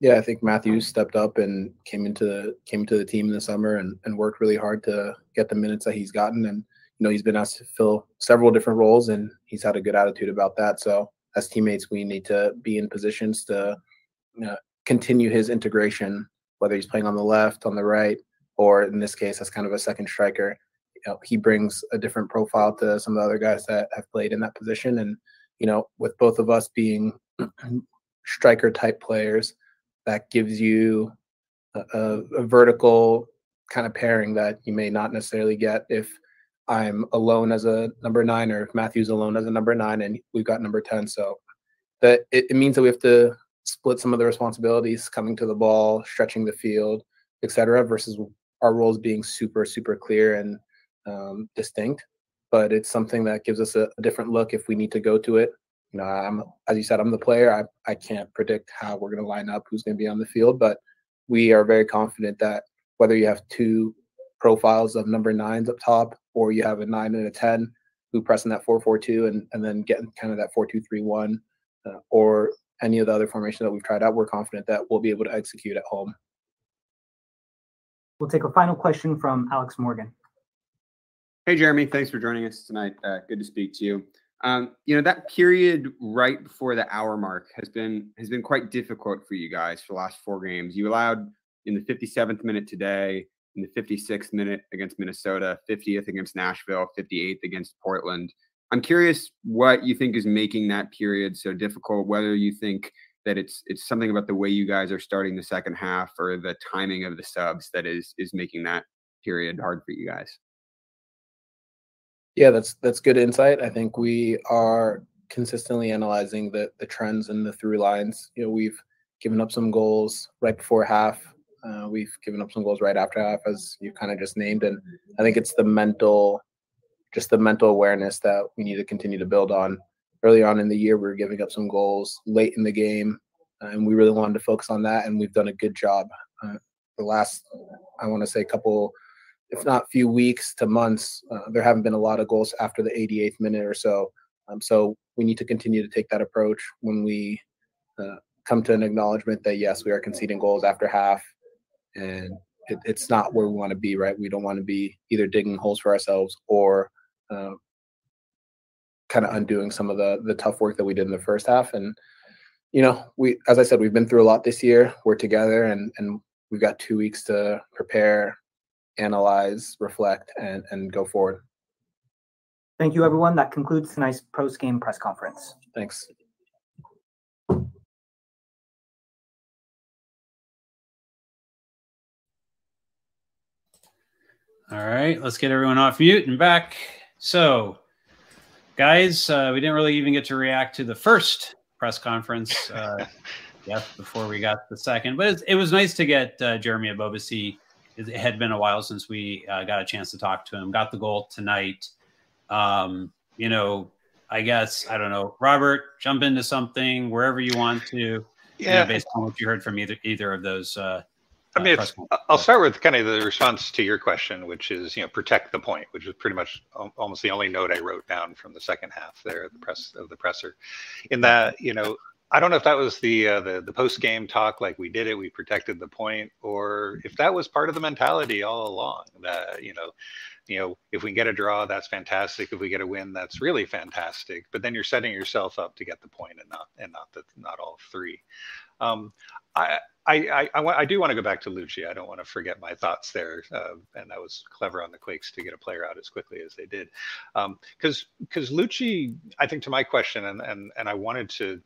Yeah, I think Matthew stepped up and came to the team in the summer and worked really hard to get the minutes that he's gotten. And, you know, he's been asked to fill several different roles, and he's had a good attitude about that. So as teammates, we need to be in positions to, you know, continue his integration, whether he's playing on the left, on the right, or in this case, as kind of a second striker. You know, he brings a different profile to some of the other guys that have played in that position. And, you know, with both of us being striker type players, that gives you a vertical kind of pairing that you may not necessarily get if I'm alone as a number 9, or if Matthew's alone as a number 9 and we've got number 10. So that it means that we have to split some of the responsibilities, coming to the ball, stretching the field, etc., versus our roles being super, super clear and distinct. But it's something that gives us a different look if we need to go to it. You know, as you said, I'm the player. I can't predict how we're going to line up, who's going to be on the field, but we are very confident that whether you have two profiles of number 9s up top, or you have a 9 and a 10 who press in that 4-4-2 and then get in kind of that 4-2-3-1, or any of the other formations that we've tried out, we're confident that we'll be able to execute at home. We'll take a final question from Alex Morgan. Hey, Jeremy, thanks for joining us tonight. Good to speak to you. That period right before the hour mark has been quite difficult for you guys for the last four games. You allowed in the 57th minute today, in the 56th minute against Minnesota, 50th against Nashville, 58th against Portland. I'm curious what you think is making that period so difficult, whether you think that it's something about the way you guys are starting the second half or the timing of the subs that is making that period hard for you guys. Yeah, that's good insight. I think we are consistently analyzing the trends and the through lines. We've given up some goals right before half. We've given up some goals right after half, as you kind of just named. And I think it's the mental awareness that we need to continue to build on. Early on in the year, we were giving up some goals late in the game, and we really wanted to focus on that. And we've done a good job. The last, I want to say, couple, if not few weeks to months, there haven't been a lot of goals after the 88th minute or so. So we need to continue to take that approach when we come to an acknowledgement that, yes, we are conceding goals after half, and it's not where we want to be, right? We don't want to be either digging holes for ourselves or kind of undoing some of the tough work that we did in the first half. And, we, as I said, we've been through a lot this year. We're together, and we've got 2 weeks to prepare, analyze, reflect, and go forward. Thank you, everyone. That concludes tonight's post-game press conference. Thanks. All right, let's get everyone off mute and back. So, guys, we didn't really even get to react to the first press conference before we got the second. But it was nice to get Jeremy Ebobisse. It had been a while since we got a chance to talk to him. Got the goal tonight. I don't know. Robert, jump into something wherever you want to. Yeah. Based on what you heard from either of those. I'll start with kind of the response to your question, which is, protect the point, which is pretty much almost the only note I wrote down from the second half there, the presser, in that, I don't know if that was the post game talk, like we did it, we protected the point, or if that was part of the mentality all along. That if we get a draw, that's fantastic. If we get a win, that's really fantastic. But then you're setting yourself up to get the point and not all three. I do want to go back to Luchi. I don't want to forget my thoughts there. And that was clever on the Quakes to get a player out as quickly as they did. Because Luchi, I think, to my question, and I wanted to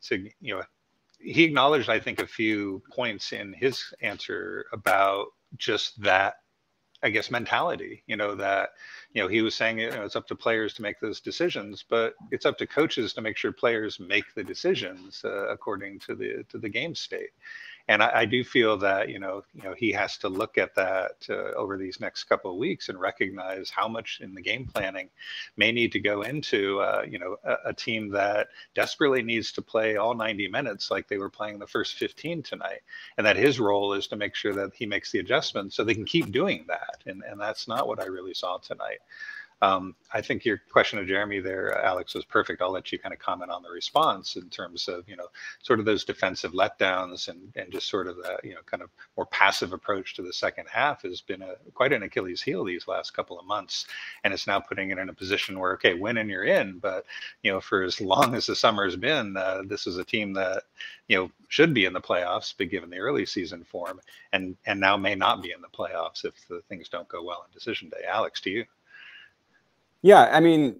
he acknowledged, I think, a few points in his answer about just that, I guess, mentality, he was saying, it's up to players to make those decisions, but it's up to coaches to make sure players make the decisions according to the game state. And I do feel that, he has to look at that over these next couple of weeks and recognize how much in the game planning may need to go into, a team that desperately needs to play all 90 minutes like they were playing the first 15 tonight. And that his role is to make sure that he makes the adjustments so they can keep doing that. And that's not what I really saw tonight. I think your question to Jeremy there, Alex, was perfect. I'll let you kind of comment on the response in terms of, sort of those defensive letdowns and just sort of that, kind of more passive approach to the second half has been quite an Achilles heel these last couple of months. And it's now putting it in a position where, okay, win and you're in. But, for as long as the summer has been, this is a team that, should be in the playoffs, but given the early season form and now may not be in the playoffs if the things don't go well on decision day. Alex, to you. Yeah,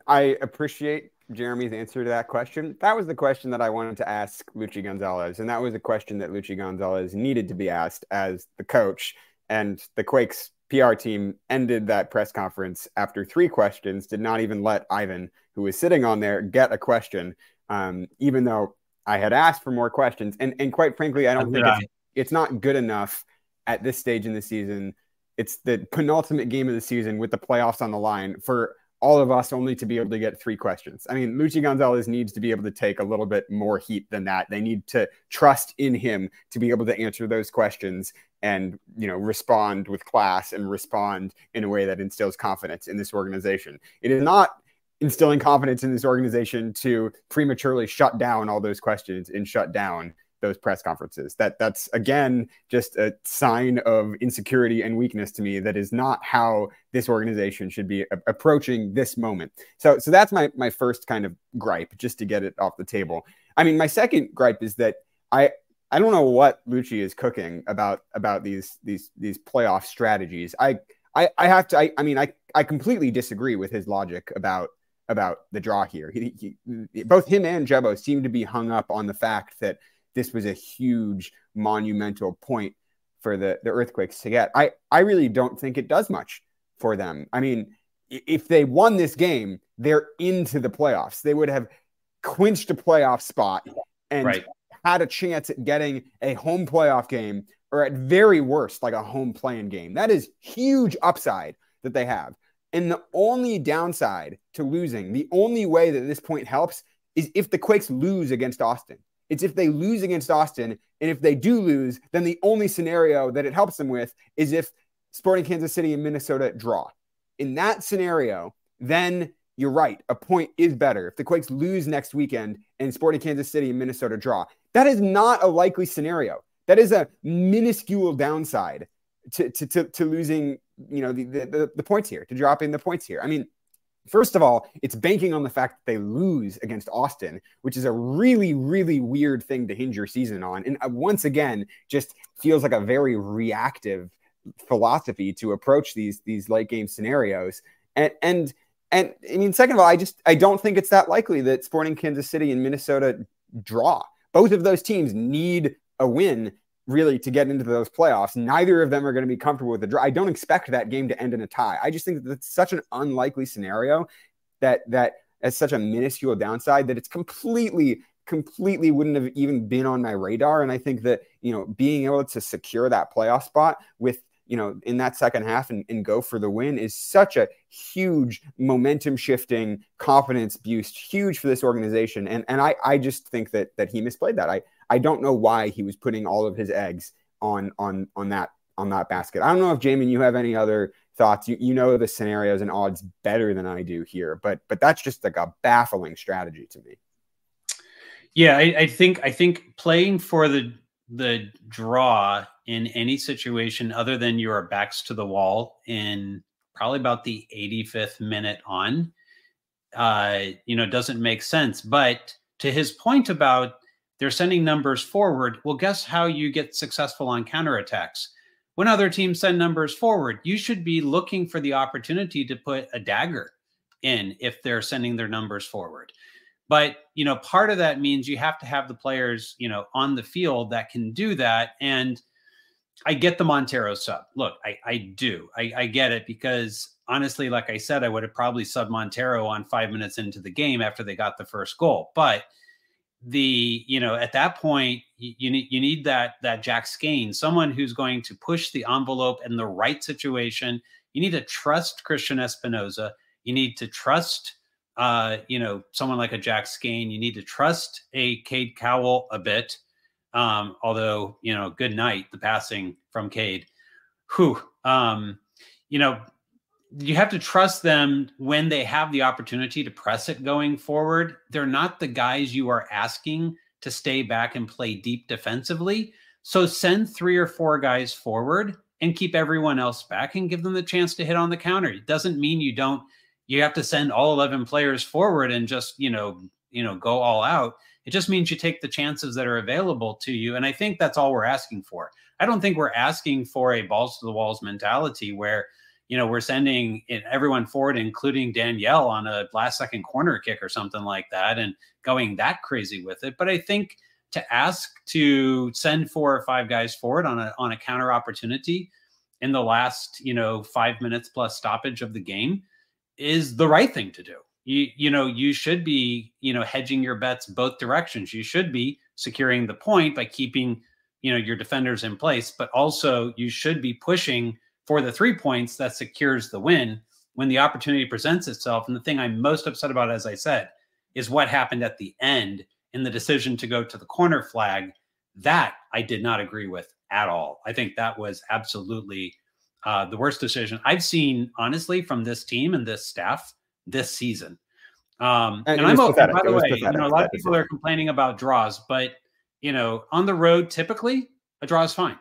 I appreciate Jeremy's answer to that question. That was the question that I wanted to ask Luchi Gonzalez, and that was a question that Luchi Gonzalez needed to be asked as the coach. And the Quakes PR team ended that press conference after three questions, did not even let Ivan, who was sitting on there, get a question, even though I had asked for more questions. And quite frankly, I don't think it's not good enough at this stage in the season. It's the penultimate game of the season with the playoffs on the line for all of us only to be able to get three questions. Luchi Gonzalez needs to be able to take a little bit more heat than that. They need to trust in him to be able to answer those questions and, respond with class and respond in a way that instills confidence in this organization. It is not instilling confidence in this organization to prematurely shut down all those questions and shut down those press conferences. That's again, just a sign of insecurity and weakness to me. That is not how this organization should be approaching this moment. So that's my first kind of gripe, just to get it off the table. I mean, my second gripe is that I don't know what Luchi is cooking about these playoff strategies. I completely disagree with his logic about the draw here. He, both him and Jebo seem to be hung up on the fact that this was a huge monumental point for the Earthquakes to get. I really don't think it does much for them. I mean, if they won this game, they're into the playoffs. They would have clinched a playoff spot and had a chance at getting a home playoff game, or at very worst, like a home play-in game. That is huge upside that they have. And the only downside to losing, the only way that this point helps, is if the Quakes lose against Austin. It's if they lose against Austin, and if they do lose, then the only scenario that it helps them with is if Sporting Kansas City and Minnesota draw. In that scenario, then you're right, a point is better. If the Quakes lose next weekend and Sporting Kansas City and Minnesota draw, that is not a likely scenario. That is a minuscule downside to losing, you know, the points here, to dropping the points here. I mean, first of all, it's banking on the fact that they lose against Austin, which is a really, really weird thing to hinge your season on. And once again, just feels like a very reactive philosophy to approach these late game scenarios. And I mean, second of all, I don't think it's that likely that Sporting Kansas City and Minnesota draw. Both of those teams need a win, really, to get into those playoffs. Neither of them are going to be comfortable with the draw. I don't expect that game to end in a tie. I just think that it's such an unlikely scenario that has such a minuscule downside that it's completely wouldn't have even been on my radar. And I think that, you know, being able to secure that playoff spot with, you know, in that second half and go for the win is such a huge momentum shifting, confidence boost, huge for this organization. And I just think that he misplayed that. I don't know why he was putting all of his eggs on that basket. I don't know if, Jamon, you have any other thoughts. You know the scenarios and odds better than I do here, but that's just like a baffling strategy to me. Yeah, I think playing for the draw in any situation other than your backs to the wall in probably about the 85th minute on, doesn't make sense. But to his point about they're sending numbers forward, well, guess how you get successful on counterattacks? When other teams send numbers forward, you should be looking for the opportunity to put a dagger in if they're sending their numbers forward. But, you know, part of that means you have to have the players, you know, on the field that can do that. And I get the Monteiro sub. Look, I do. I get it, because honestly, like I said, I would have probably subbed Monteiro on 5 minutes into the game after they got the first goal. But at that point, you need that Jack Skaen, someone who's going to push the envelope in the right situation. You need to trust Cristian Espinoza. You need to trust, someone like a Jack Skaen. You need to trust a Cade Cowell a bit. Although, good night, the passing from Cade. You have to trust them when they have the opportunity to press it going forward. They're not the guys you are asking to stay back and play deep defensively. So send 3 or 4 guys forward and keep everyone else back and give them the chance to hit on the counter. It doesn't mean you have to send all 11 players forward and just, go all out. It just means you take the chances that are available to you. And I think that's all we're asking for. I don't think we're asking for a balls to the walls mentality where, we're sending everyone forward, including Danielle on a last-second corner kick or something like that, and going that crazy with it. But I think to ask to send 4 or 5 guys forward on a counter opportunity in the last, 5 minutes plus stoppage of the game is the right thing to do. You should be, hedging your bets both directions. You should be securing the point by keeping, your defenders in place, but also you should be pushing for the 3 points that secures the win when the opportunity presents itself. And the thing I'm most upset about, as I said, is what happened at the end in the decision to go to the corner flag. That I did not agree with at all. I think that was absolutely the worst decision I've seen, honestly, from this team and this staff this season. And I'm open, by the way, a lot of people are complaining about draws, but you know, on the road, typically a draw is fine.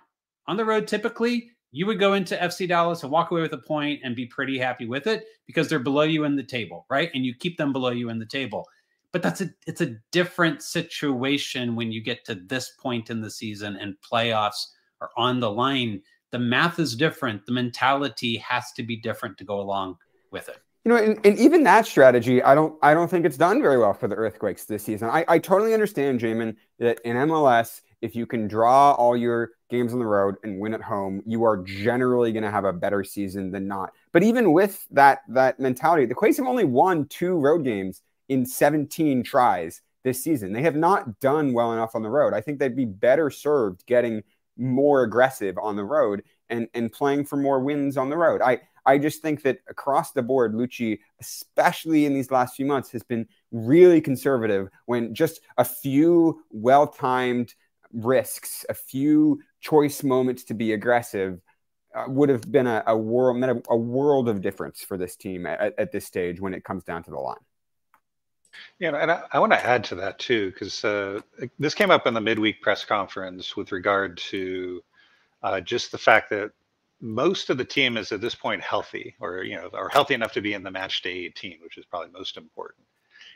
On the road, typically you would go into FC Dallas and walk away with a point and be pretty happy with it because they're below you in the table, right? And you keep them below you in the table. But that's it's a different situation when you get to this point in the season and playoffs are on the line. The math is different. The mentality has to be different to go along with it. You know, and even that strategy, I don't think it's done very well for the Earthquakes this season. I totally understand, Jamon, that in MLS, if you can draw all your games on the road and win at home, you are generally going to have a better season than not. But even with that mentality, the Quakes have only won 2 road games in 17 tries this season. They have not done well enough on the road. I think they'd be better served getting more aggressive on the road and playing for more wins on the road. I just think that across the board, Luchi, especially in these last few months, has been really conservative when just a few well-timed risks, a few choice moments to be aggressive would have been a world of difference for this team at this stage when it comes down to the line. You know, and I want to add to that too, because this came up in the midweek press conference with regard to just the fact that most of the team is at this point healthy, or, you know, are healthy enough to be in the match day 18, which is probably most important.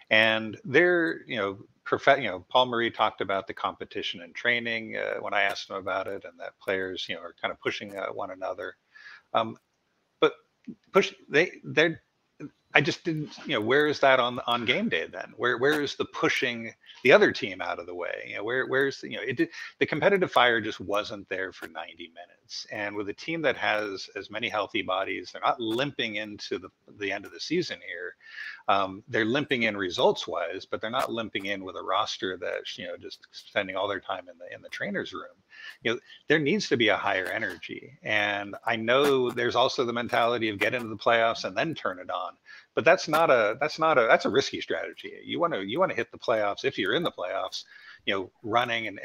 And they're, you know, Paul Marie talked about the competition and training when I asked him about it, and that players, you know, are kind of pushing one another. I just didn't, you know, where is that on game day then? Where is the pushing the other team out of the way? You know, where's the, you know, the competitive fire just wasn't there for 90 minutes. And with a team that has as many healthy bodies, they're not limping into the end of the season here. They're limping in results wise, but they're not limping in with a roster that's, you know, just spending all their time in the trainer's room. You know, there needs to be a higher energy. And I know there's also the mentality of get into the playoffs and then turn it on. But that's a risky strategy. You want to hit the playoffs, if you're in the playoffs, you know, running and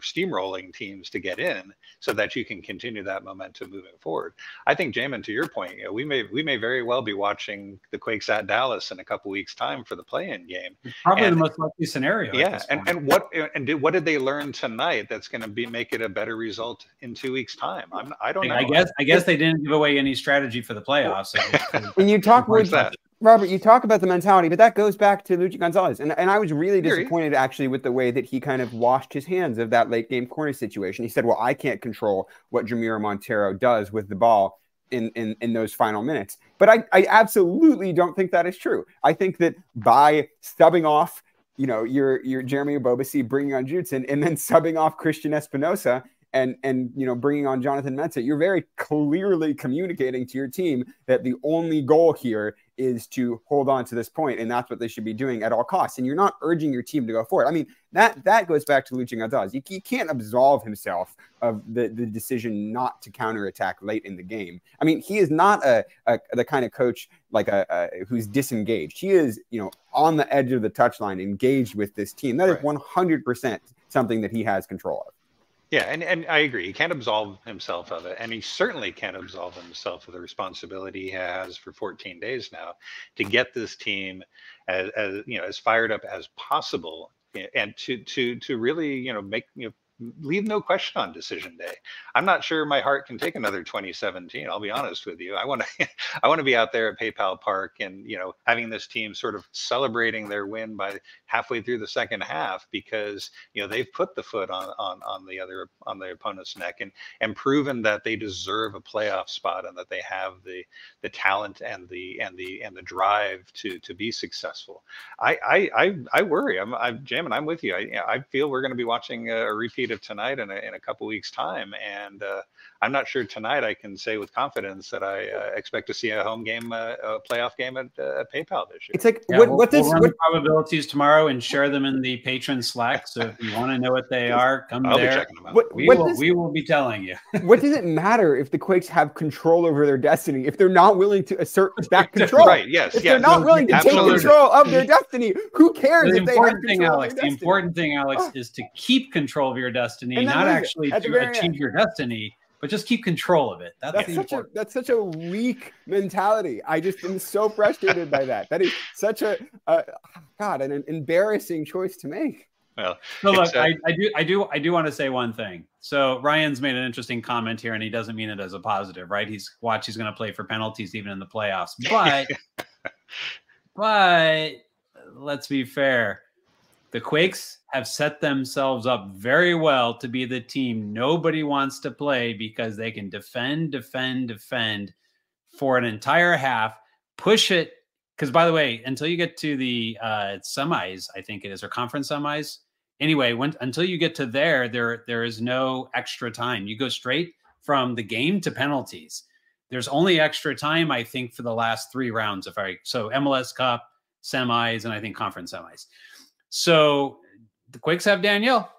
steamrolling teams to get in so that you can continue that momentum moving forward. I think, Jamon, to your point, you know, we may very well be watching the Quakes at Dallas in a couple weeks time for the play-in game. Probably the most likely scenario. Yeah. What did they learn tonight that's going to make it a better result in 2 weeks time? I don't know. I guess they didn't give away any strategy for the playoffs. So and you talk about that. Robert, you talk about the mentality, but that goes back to Luchi Gonzalez. And I was really disappointed, actually, with the way that he kind of washed his hands of that late-game corner situation. He said, well, I can't control what Jamiro Monteiro does with the ball in those final minutes. But I absolutely don't think that is true. I think that by stubbing off, you know, your Jeremy Ebobisse, bringing on Judson, and then subbing off Cristian Espinoza, and you know, bringing on Jonathan Mensah, you're very clearly communicating to your team that the only goal here is to hold on to this point, and that's what they should be doing at all costs. And you're not urging your team to go for it. I mean, that goes back to Luchi Gonzalez. He can't absolve himself of the decision not to counterattack late in the game. I mean, he is not the kind of coach like who's disengaged. He is, you know, on the edge of the touchline, engaged with this team. That is 100% something that he has control of. Yeah, and I agree. He can't absolve himself of it, and he certainly can't absolve himself of the responsibility he has for 14 days now to get this team as you know, as fired up as possible, and to really, you know, make, you know, leave no question on decision day. I'm not sure my heart can take another 2017. I'll be honest with you. I want to be out there at PayPal Park and, you know, having this team sort of celebrating their win by halfway through the second half, because, you know, they've put the foot on the opponent's neck and proven that they deserve a playoff spot and that they have the talent and the drive to be successful. I worry. Jamon, I'm with you. I feel we're going to be watching a repeat of tonight in a couple weeks time, and I'm not sure tonight I can say with confidence that I expect to see a home game, a playoff game at PayPal this year. It's like, yeah, we'll run the probabilities tomorrow and share them in the patron Slack. So if you want to know what they are, I'll be checking them out. We will be telling you. What does it matter if the Quakes have control over their destiny if they're not willing to assert that control? Right? Yes. If they're not willing to take control of their destiny, who cares? The important thing, Alex, is to keep control of your destiny, not actually to achieve your destiny, but just keep control of it. That's such a weak mentality. I just am so frustrated by that. That is such an embarrassing choice to make. Well, so look, I do want to say one thing. So Ryan's made an interesting comment here, and he doesn't mean it as a positive, right? He's going to play for penalties even in the playoffs, but but let's be fair. The Quakes have set themselves up very well to be the team nobody wants to play because they can defend for an entire half, push it. Because, by the way, until you get to the semis, I think it is, or conference semis. Anyway, until you get to there is no extra time. You go straight from the game to penalties. There's only extra time, I think, for the last three rounds. So MLS Cup, semis, and I think conference semis. So the Quakes have Danielle.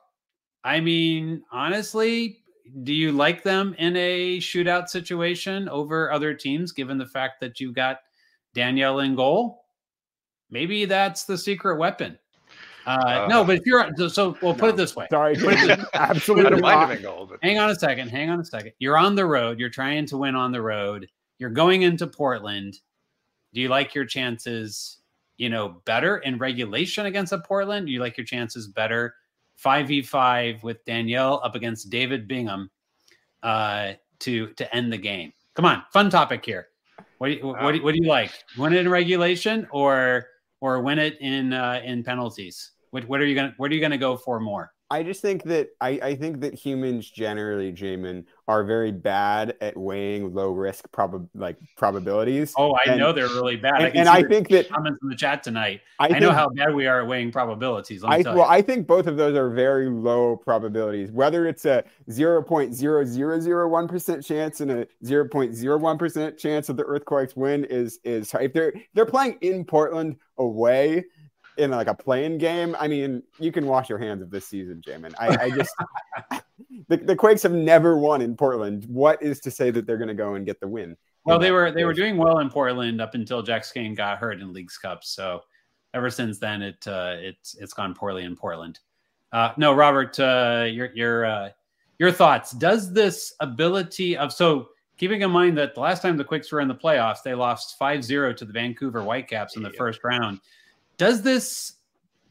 I mean, honestly, do you like them in a shootout situation over other teams, given the fact that you've got Danielle in goal? Maybe that's the secret weapon. No, but if you're put it this way. Sorry, absolutely not. Hang on a second. You're on the road. You're trying to win on the road. You're going into Portland. Do you like your chances? Better in regulation against a Portland? You like your chances better 5v5 with Danielle up against David Bingham to end the game? Come on, fun topic here. What do you like? Win it in regulation or win it in penalties? What are you gonna go for more? I just think that I think that humans generally, Jamin, are very bad at weighing low risk probabilities. Oh, I know they're really bad. And I think that comments in the chat tonight. I know how bad we are at weighing probabilities. I think both of those are very low probabilities. Whether it's a 0.0001% chance and a 0.01% chance of the Earthquakes win is if they're playing in Portland away. In like a play-in game, I mean, you can wash your hands of this season, Jamin. The Quakes have never won in Portland. What is to say that they're going to go and get the win? Well, they were doing well in Portland up until Jack Skaen got hurt in League's Cup. So ever since then, it's gone poorly in Portland. No, Robert, your thoughts? Does this ability of keeping in mind that the last time the Quakes were in the playoffs, they lost 5-0 to the Vancouver Whitecaps in the first round. Does this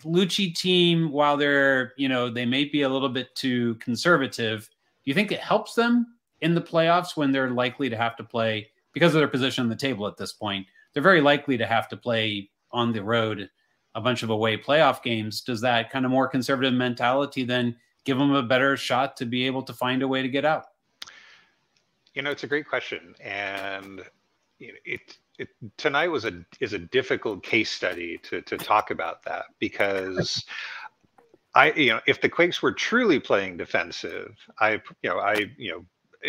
Luchi team, while they're, they may be a little bit too conservative, do you think it helps them in the playoffs when they're likely to have to play, because of their position on the table at this point, they're very likely to have to play on the road a bunch of away playoff games? Does that kind of more conservative mentality then give them a better shot to be able to find a way to get out? It's a great question. And tonight is a difficult case study to talk about that, because if the Quakes were truly playing defensive, it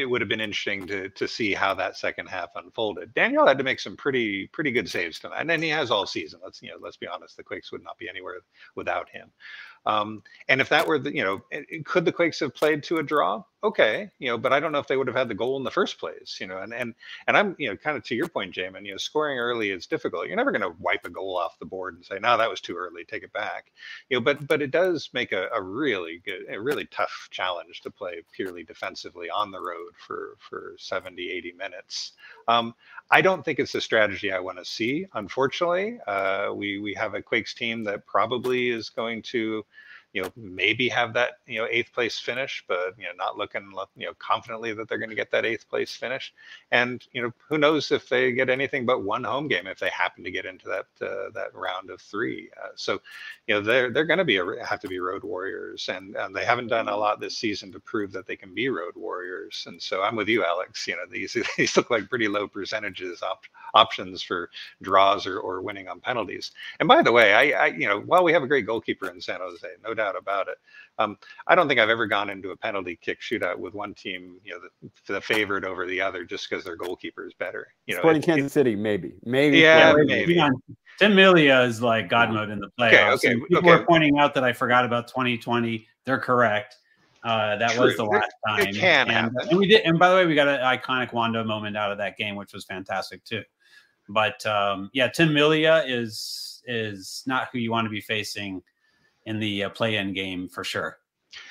would have been interesting to see how that second half unfolded. Danielle had to make some pretty good saves tonight, and he has all season. Let's be honest, the Quakes would not be anywhere without him. And if that were could the Quakes have played to a draw? Okay, but I don't know if they would have had the goal in the first place, and I'm, kind of to your point, Jamin, scoring early is difficult. You're never going to wipe a goal off the board and say, no, that was too early, take it back, but it does make a really tough challenge to play purely defensively on the road for 70, 80 minutes. I don't think it's the strategy I want to see. Unfortunately, we have a Quakes team that probably is going to, maybe have that, 8th place finish, but, not looking, confidently that they're going to get that 8th place finish. And, who knows if they get anything but one home game, if they happen to get into that, that round of 3. They're going to have to be road warriors, and they haven't done a lot this season to prove that they can be road warriors. And so I'm with you, Alex, these look like pretty low percentages options for draws or winning on penalties. And by the way, while we have a great goalkeeper in San Jose, no doubt about it, I don't think I've ever gone into a penalty kick shootout with one team, the favorite over the other, just because their goalkeeper is better. Sporting Kansas City, maybe. Yeah, maybe. Tim Melia is like God mode in the playoffs. Okay, people are pointing out that I forgot about 2020. They're correct. That True. Was the last time. It can happen. And we did. And by the way, we got an iconic Wando moment out of that game, which was fantastic too. But Tim Melia is not who you want to be facing in the play-in game for sure.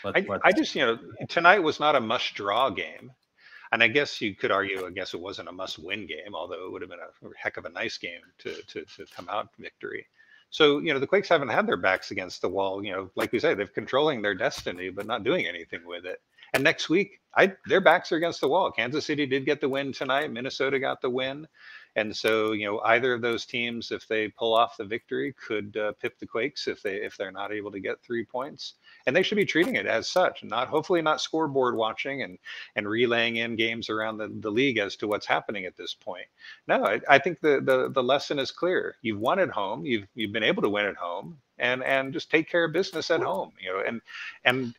Tonight was not a must-draw game. And I guess you could argue, it wasn't a must-win game, although it would have been a heck of a nice game to come out victory. So, you know, the Quakes haven't had their backs against the wall. You know, like we say, they're controlling their destiny, but not doing anything with it. And next week, their backs are against the wall. Kansas City did get the win tonight. Minnesota got the win. And so, you know, either of those teams, if they pull off the victory, could pip the Quakes if they're not able to get 3 points. And they should be treating it as such, hopefully not scoreboard watching and relaying in games around the league as to what's happening at this point. No, I think the lesson is clear. You've won at home. You've been able to win at home, and just take care of business at home. You know, and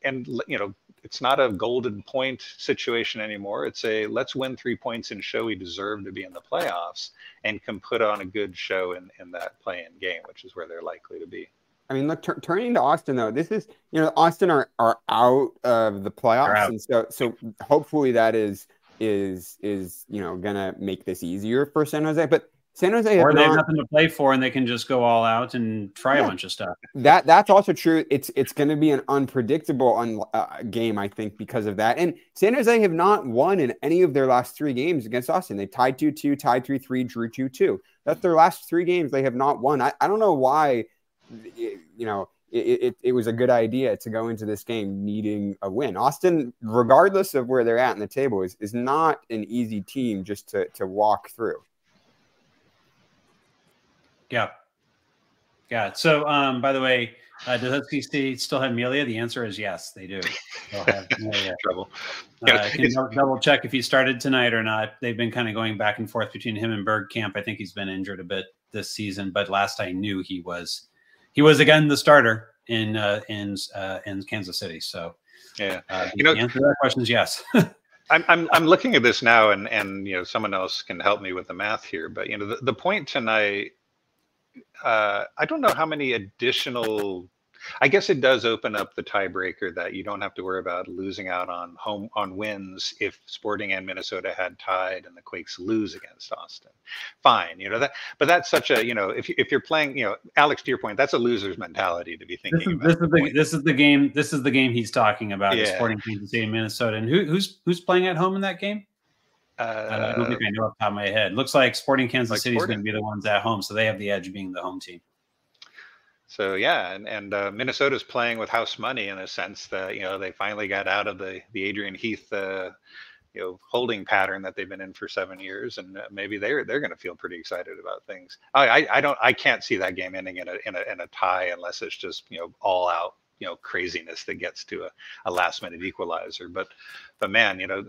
you know, it's not a golden point situation anymore. It's a let's win 3 points and show we deserve to be in the playoffs and can put on a good show in that play-in game, which is where they're likely to be. I mean, look, turning to Austin, though, this is, you know, Austin are out of the playoffs. And so hopefully that is, you know, going to make this easier for San Jose. But San Jose, or they have nothing to play for, and they can just go all out and try a bunch of stuff. That's also true. It's going to be an unpredictable game, I think, because of that. And San Jose have not won in any of their last three games against Austin. They tied 2-2, tied 3-3, drew 2-2. That's their last three games they have not won. I don't know why. You know, it was a good idea to go into this game needing a win. Austin, regardless of where they're at in the table, is not an easy team just to walk through. Yeah. So, by the way, does FC still have Melia? The answer is yes, they do. They'll have Melia. Trouble. Can double check if he started tonight or not. They've been kind of going back and forth between him and Bergkamp. I think he's been injured a bit this season, but last I knew he was again the starter in Kansas City. So, yeah, you know, the answer to that question is yes. I'm looking at this now, and you know, someone else can help me with the math here, but you know, the point tonight. I don't know how many additional. I guess it does open up the tiebreaker that you don't have to worry about losing out on wins if Sporting and Minnesota had tied and the Quakes lose against Austin. Fine, you know that. But that's such a, you know, if you're playing, you know, Alex, to your point, that's a loser's mentality to be thinking about. This is the game. This is the game he's talking about. Yeah. Sporting Kansas City and Minnesota, and who's playing at home in that game? I don't think I know off the top of my head. Looks like Sporting Kansas City is going to be the ones at home, so they have the edge being the home team. So, yeah, and Minnesota's playing with house money in a sense that, you know, they finally got out of the Adrian Heath, you know, holding pattern that they've been in for 7 years, and maybe they're going to feel pretty excited about things. I can't see that game ending in a tie unless it's just, you know, all out, you know, craziness that gets to a last minute equalizer. But man, you know,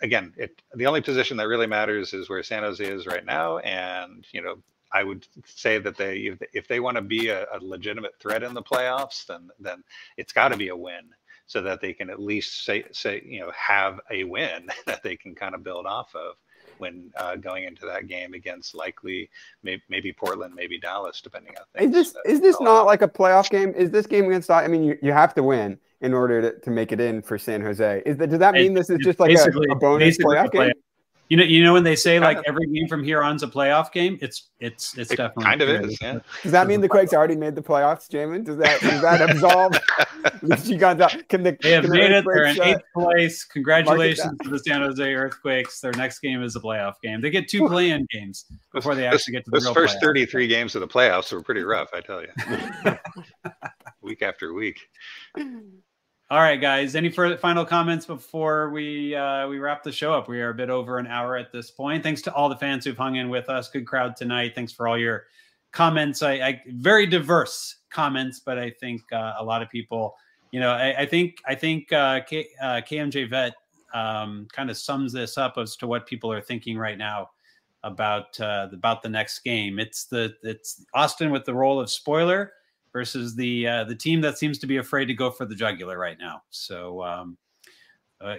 again, the only position that really matters is where San Jose is right now. And, you know, I would say that if they want to be a legitimate threat in the playoffs, then it's got to be a win so that they can at least say, you know, have a win that they can kind of build off of when going into that game against likely maybe Portland, maybe Dallas, depending on things. Is this not like a playoff game? Is this game against? I mean, you have to win in order to make it in for San Jose. Does that mean this is just like a bonus playoff game? You know when they say kind like every game from here on's a playoff game, it's definitely kind of is. Yeah. Does that mean the Quakes already made the playoffs, Jamon? Does that absolve? They have made it. They're in eighth place. Congratulations to the San Jose Earthquakes. Their next game is a playoff game. They get two play-in games before they actually get to the real playoffs. Those first 33 games of the playoffs were pretty rough, I tell you. Week after week. All right, guys. Any final comments before we wrap the show up? We are a bit over an hour at this point. Thanks to all the fans who've hung in with us. Good crowd tonight. Thanks for all your comments. I very diverse comments, but I think a lot of people, you know, I think KMJ Vet kind of sums this up as to what people are thinking right now about the next game. It's Austin with the role of spoiler versus the team that seems to be afraid to go for the jugular right now. So,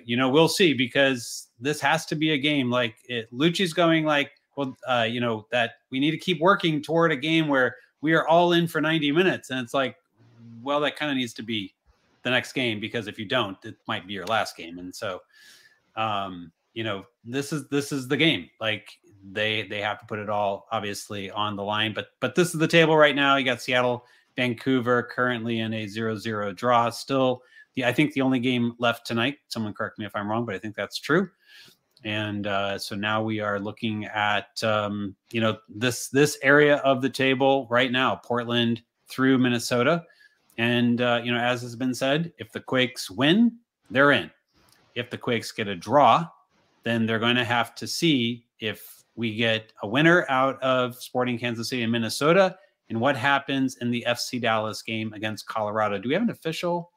you know, we'll see, because this has to be a game like Luchi's going like, well, you know, that we need to keep working toward a game where we are all in for 90 minutes. And it's like, well, that kind of needs to be the next game, because if you don't, it might be your last game. And so, you know, this is the game. Like they have to put it all obviously on the line, but this is the table right now. You got Seattle, Vancouver currently in a 0-0 draw. Still, I think the only game left tonight. Someone correct me if I'm wrong, but I think that's true. And so now we are looking at, you know, this area of the table right now, Portland through Minnesota. And, you know, as has been said, if the Quakes win, they're in. If the Quakes get a draw, then they're going to have to see if we get a winner out of Sporting Kansas City and Minnesota and what happens in the FC Dallas game against Colorado. Do we have an official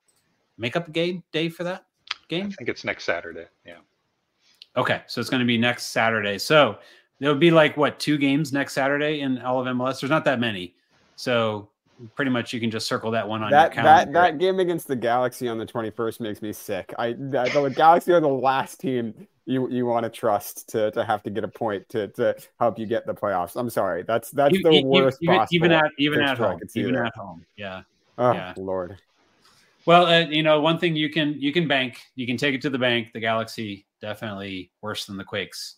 makeup game day for that game? I think it's next Saturday. Yeah. Okay, so it's going to be next Saturday. So there would be like, what, 2 games next Saturday in all of MLS? There's not that many. So pretty much you can just circle that one on your calendar. That game against the Galaxy on the 21st makes me sick. The Galaxy are the last team you want to trust to have to get a point to help you get the playoffs. I'm sorry. That's the worst possible. Even at home. Yeah. Oh, yeah. Lord. Well, you know, one thing you can bank. You can take it to the bank. The Galaxy definitely worse than the Quakes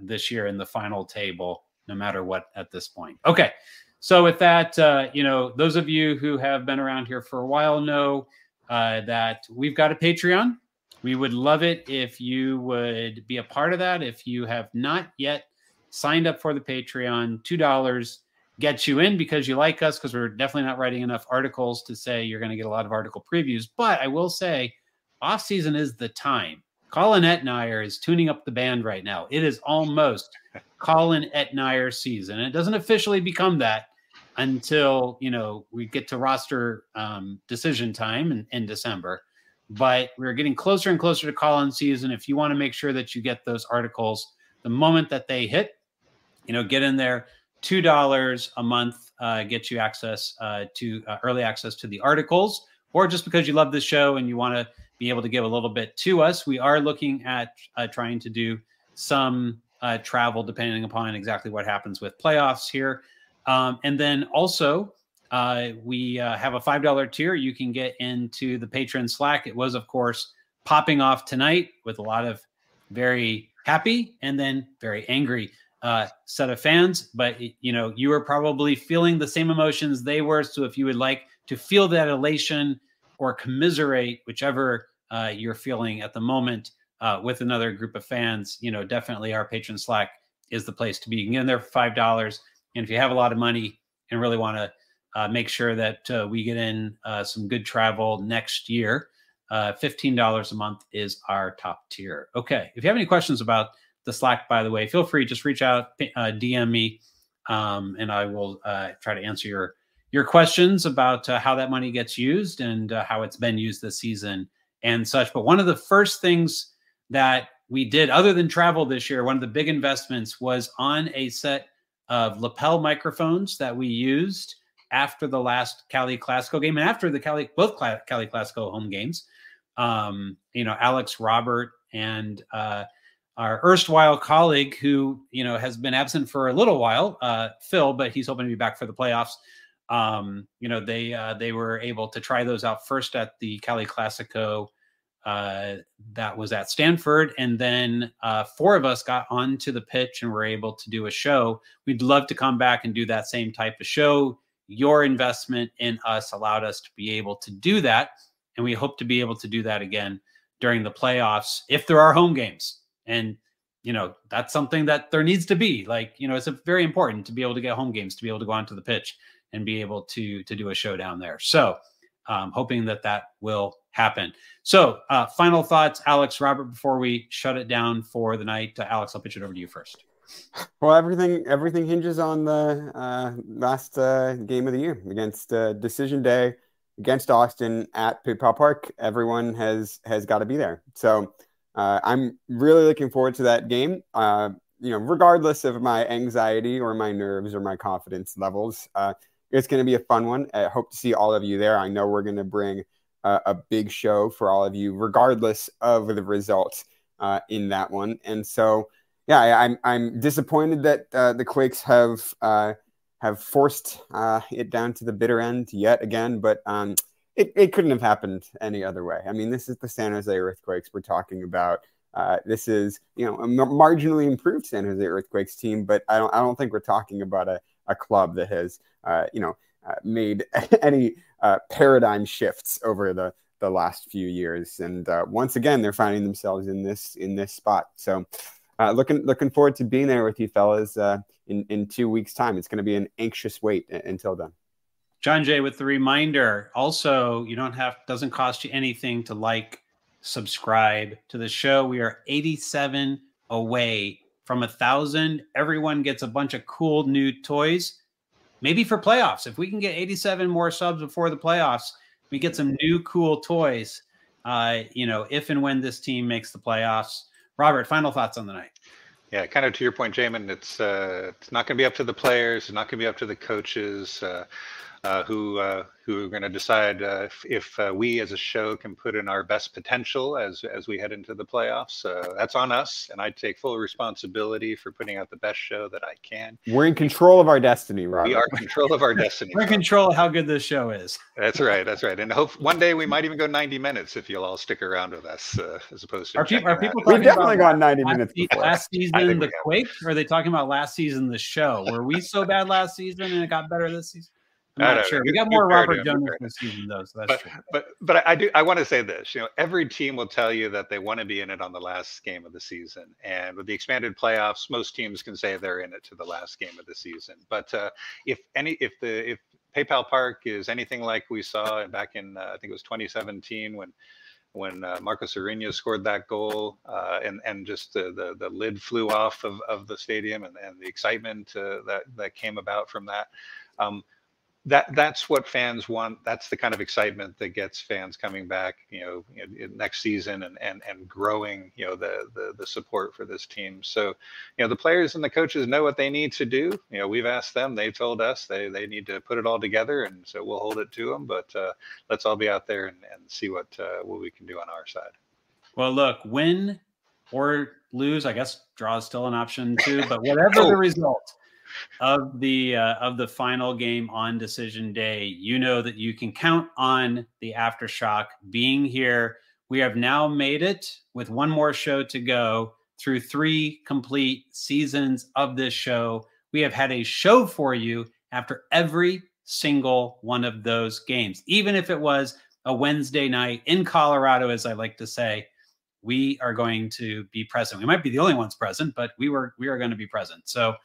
this year in the final table, no matter what at this point. Okay, so with that, you know, those of you who have been around here for a while know that we've got a Patreon. We would love it if you would be a part of that. If you have not yet signed up for the Patreon, $2 gets you in because you like us, because we're definitely not writing enough articles to say you're going to get a lot of article previews. But I will say off-season is the time. Colin Etnayer is tuning up the band right now. It is almost Colin Etnayer season. And it doesn't officially become that until, you know, we get to roster decision time in December. But we're getting closer and closer to Colin season. If you want to make sure that you get those articles the moment that they hit, you know, get in there. $2 a month gets you access to early access to the articles, or just because you love the show and you want to be able to give a little bit to us. We are looking at trying to do some travel depending upon exactly what happens with playoffs here. And then also we have a $5 tier. You can get into the patron Slack. It was, of course, popping off tonight with a lot of very happy and then very angry set of fans, but you know, you are probably feeling the same emotions they were. So if you would like to feel that elation or commiserate, whichever you're feeling at the moment with another group of fans, you know, definitely our patron Slack is the place to be. You can get in there for $5. And if you have a lot of money and really want to make sure that we get in some good travel next year, $15 a month is our top tier. Okay. If you have any questions about the Slack, by the way, feel free, just reach out, DM me, and I will try to answer your questions about how that money gets used and how it's been used this season and such. But one of the first things that we did, other than travel this year, one of the big investments was on a set of lapel microphones that we used after the last Cali Clasico game and after the both Cali Clasico home games. You know, Alex, Robert, and our erstwhile colleague who, you know, has been absent for a little while, Phil, but he's hoping to be back for the playoffs. You know, they were able to try those out first at the Cali Clasico that was at Stanford. And then 4 of us got onto the pitch and were able to do a show. We'd love to come back and do that same type of show. Your investment in us allowed us to be able to do that. And we hope to be able to do that again during the playoffs if there are home games. And, you know, that's something that there needs to be, like, you know, it's very important to be able to get home games, to be able to go onto the pitch and be able to do a show down there. So hoping that will happen. So final thoughts, Alex, Robert, before we shut it down for the night. Alex, I'll pitch it over to you first. Well, everything hinges on the last game of the year against Decision Day against Austin at PayPal Park. Everyone has got to be there. So I'm really looking forward to that game, you know, regardless of my anxiety or my nerves or my confidence levels. It's going to be a fun one. I hope to see all of you there. I know we're going to bring a big show for all of you, regardless of the results in that one. And so, yeah, I'm disappointed that the Quakes have forced it down to the bitter end yet again, but It couldn't have happened any other way. I mean, this is the San Jose Earthquakes we're talking about. This is, you know, a marginally improved San Jose Earthquakes team, but I don't think we're talking about a club that has, you know, made any paradigm shifts over the the last few years. And once again, they're finding themselves in this spot. So looking forward to being there with you fellas in 2 weeks' time. It's going to be an anxious wait until then. John Jay with the reminder. Also, doesn't cost you anything to subscribe to the show. We are 87 away from 1,000. Everyone gets a bunch of cool new toys, maybe for playoffs. If we can get 87 more subs before the playoffs, we get some new cool toys, if and when this team makes the playoffs. Robert, final thoughts on the night. Yeah, kind of to your point, Jamon, it's not going to be up to the players. It's not going to be up to the coaches who are going to decide if we as a show can put in our best potential as we head into the playoffs. That's on us, and I take full responsibility for putting out the best show that I can. We're in control of our destiny, Robert. We are in control of our destiny. We're in control of how good this show is. That's right. That's right. And hope one day we might even go 90 minutes if you'll all stick around with us as opposed to... Are people we've definitely gone 90 minutes before. Last season, the Quakes, or are they talking about last season, the show? Were we so bad last season and it got better this season? I'm not sure. We got more Robert Jonas this season, though, so that's true. But I want to say this. Every team will tell you that they want to be in it on the last game of the season. And with the expanded playoffs, most teams can say they're in it to the last game of the season. But if PayPal Park is anything like we saw back in I think it was 2017 when Marcos Ureña scored that goal, and just the lid flew off of the stadium and the excitement that came about from that. That's what fans want. That's the kind of excitement that gets fans coming back, next season and growing, the support for this team. So, the players and the coaches know what they need to do. We've asked them, they've told us they need to put it all together, and so we'll hold it to them. But let's all be out there and see what we can do on our side. Well, look, win or lose, I guess draw is still an option too. But whatever the result of the final game on decision day, you know that you can count on the Aftershock being here. We have now made it, with one more show to go, through 3 complete seasons of this show. We have had a show for you after every single one of those games. Even if it was a Wednesday night in Colorado, as I like to say, we are going to be present. We might be the only ones present, but we are going to be present. So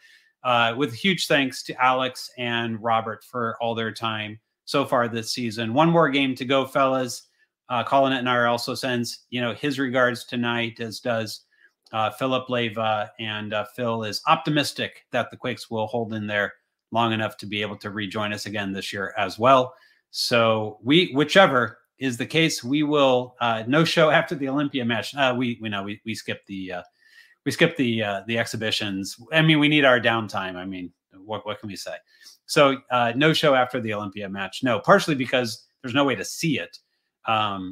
with huge thanks to Alex and Robert for all their time so far this season. One more game to go, fellas. Colin Etnayer also sends, his regards tonight, as does Philip Leyva. And Phil is optimistic that the Quakes will hold in there long enough to be able to rejoin us again this year as well. So whichever is the case, we will no show after the Olympia match. We skipped the... We skipped the exhibitions. I mean, we need our downtime. I mean, what can we say? So no show after the Olympia match. No, partially because there's no way to see it,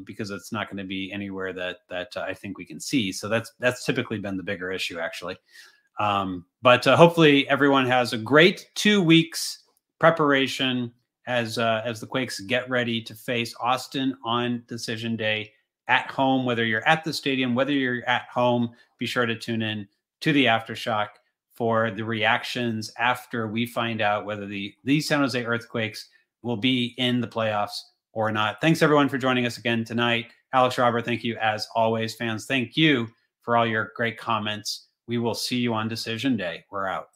because it's not going to be anywhere that I think we can see. So that's typically been the bigger issue, actually. But hopefully everyone has a great 2 weeks preparation as the Quakes get ready to face Austin on Decision Day at home. Whether you're at the stadium, whether you're at home, be sure to tune in to the Aftershock for the reactions after we find out whether the San Jose Earthquakes will be in the playoffs or not. Thanks, everyone, for joining us again tonight. Alex, Robert, thank you as always. Fans, thank you for all your great comments. We will see you on Decision Day. We're out.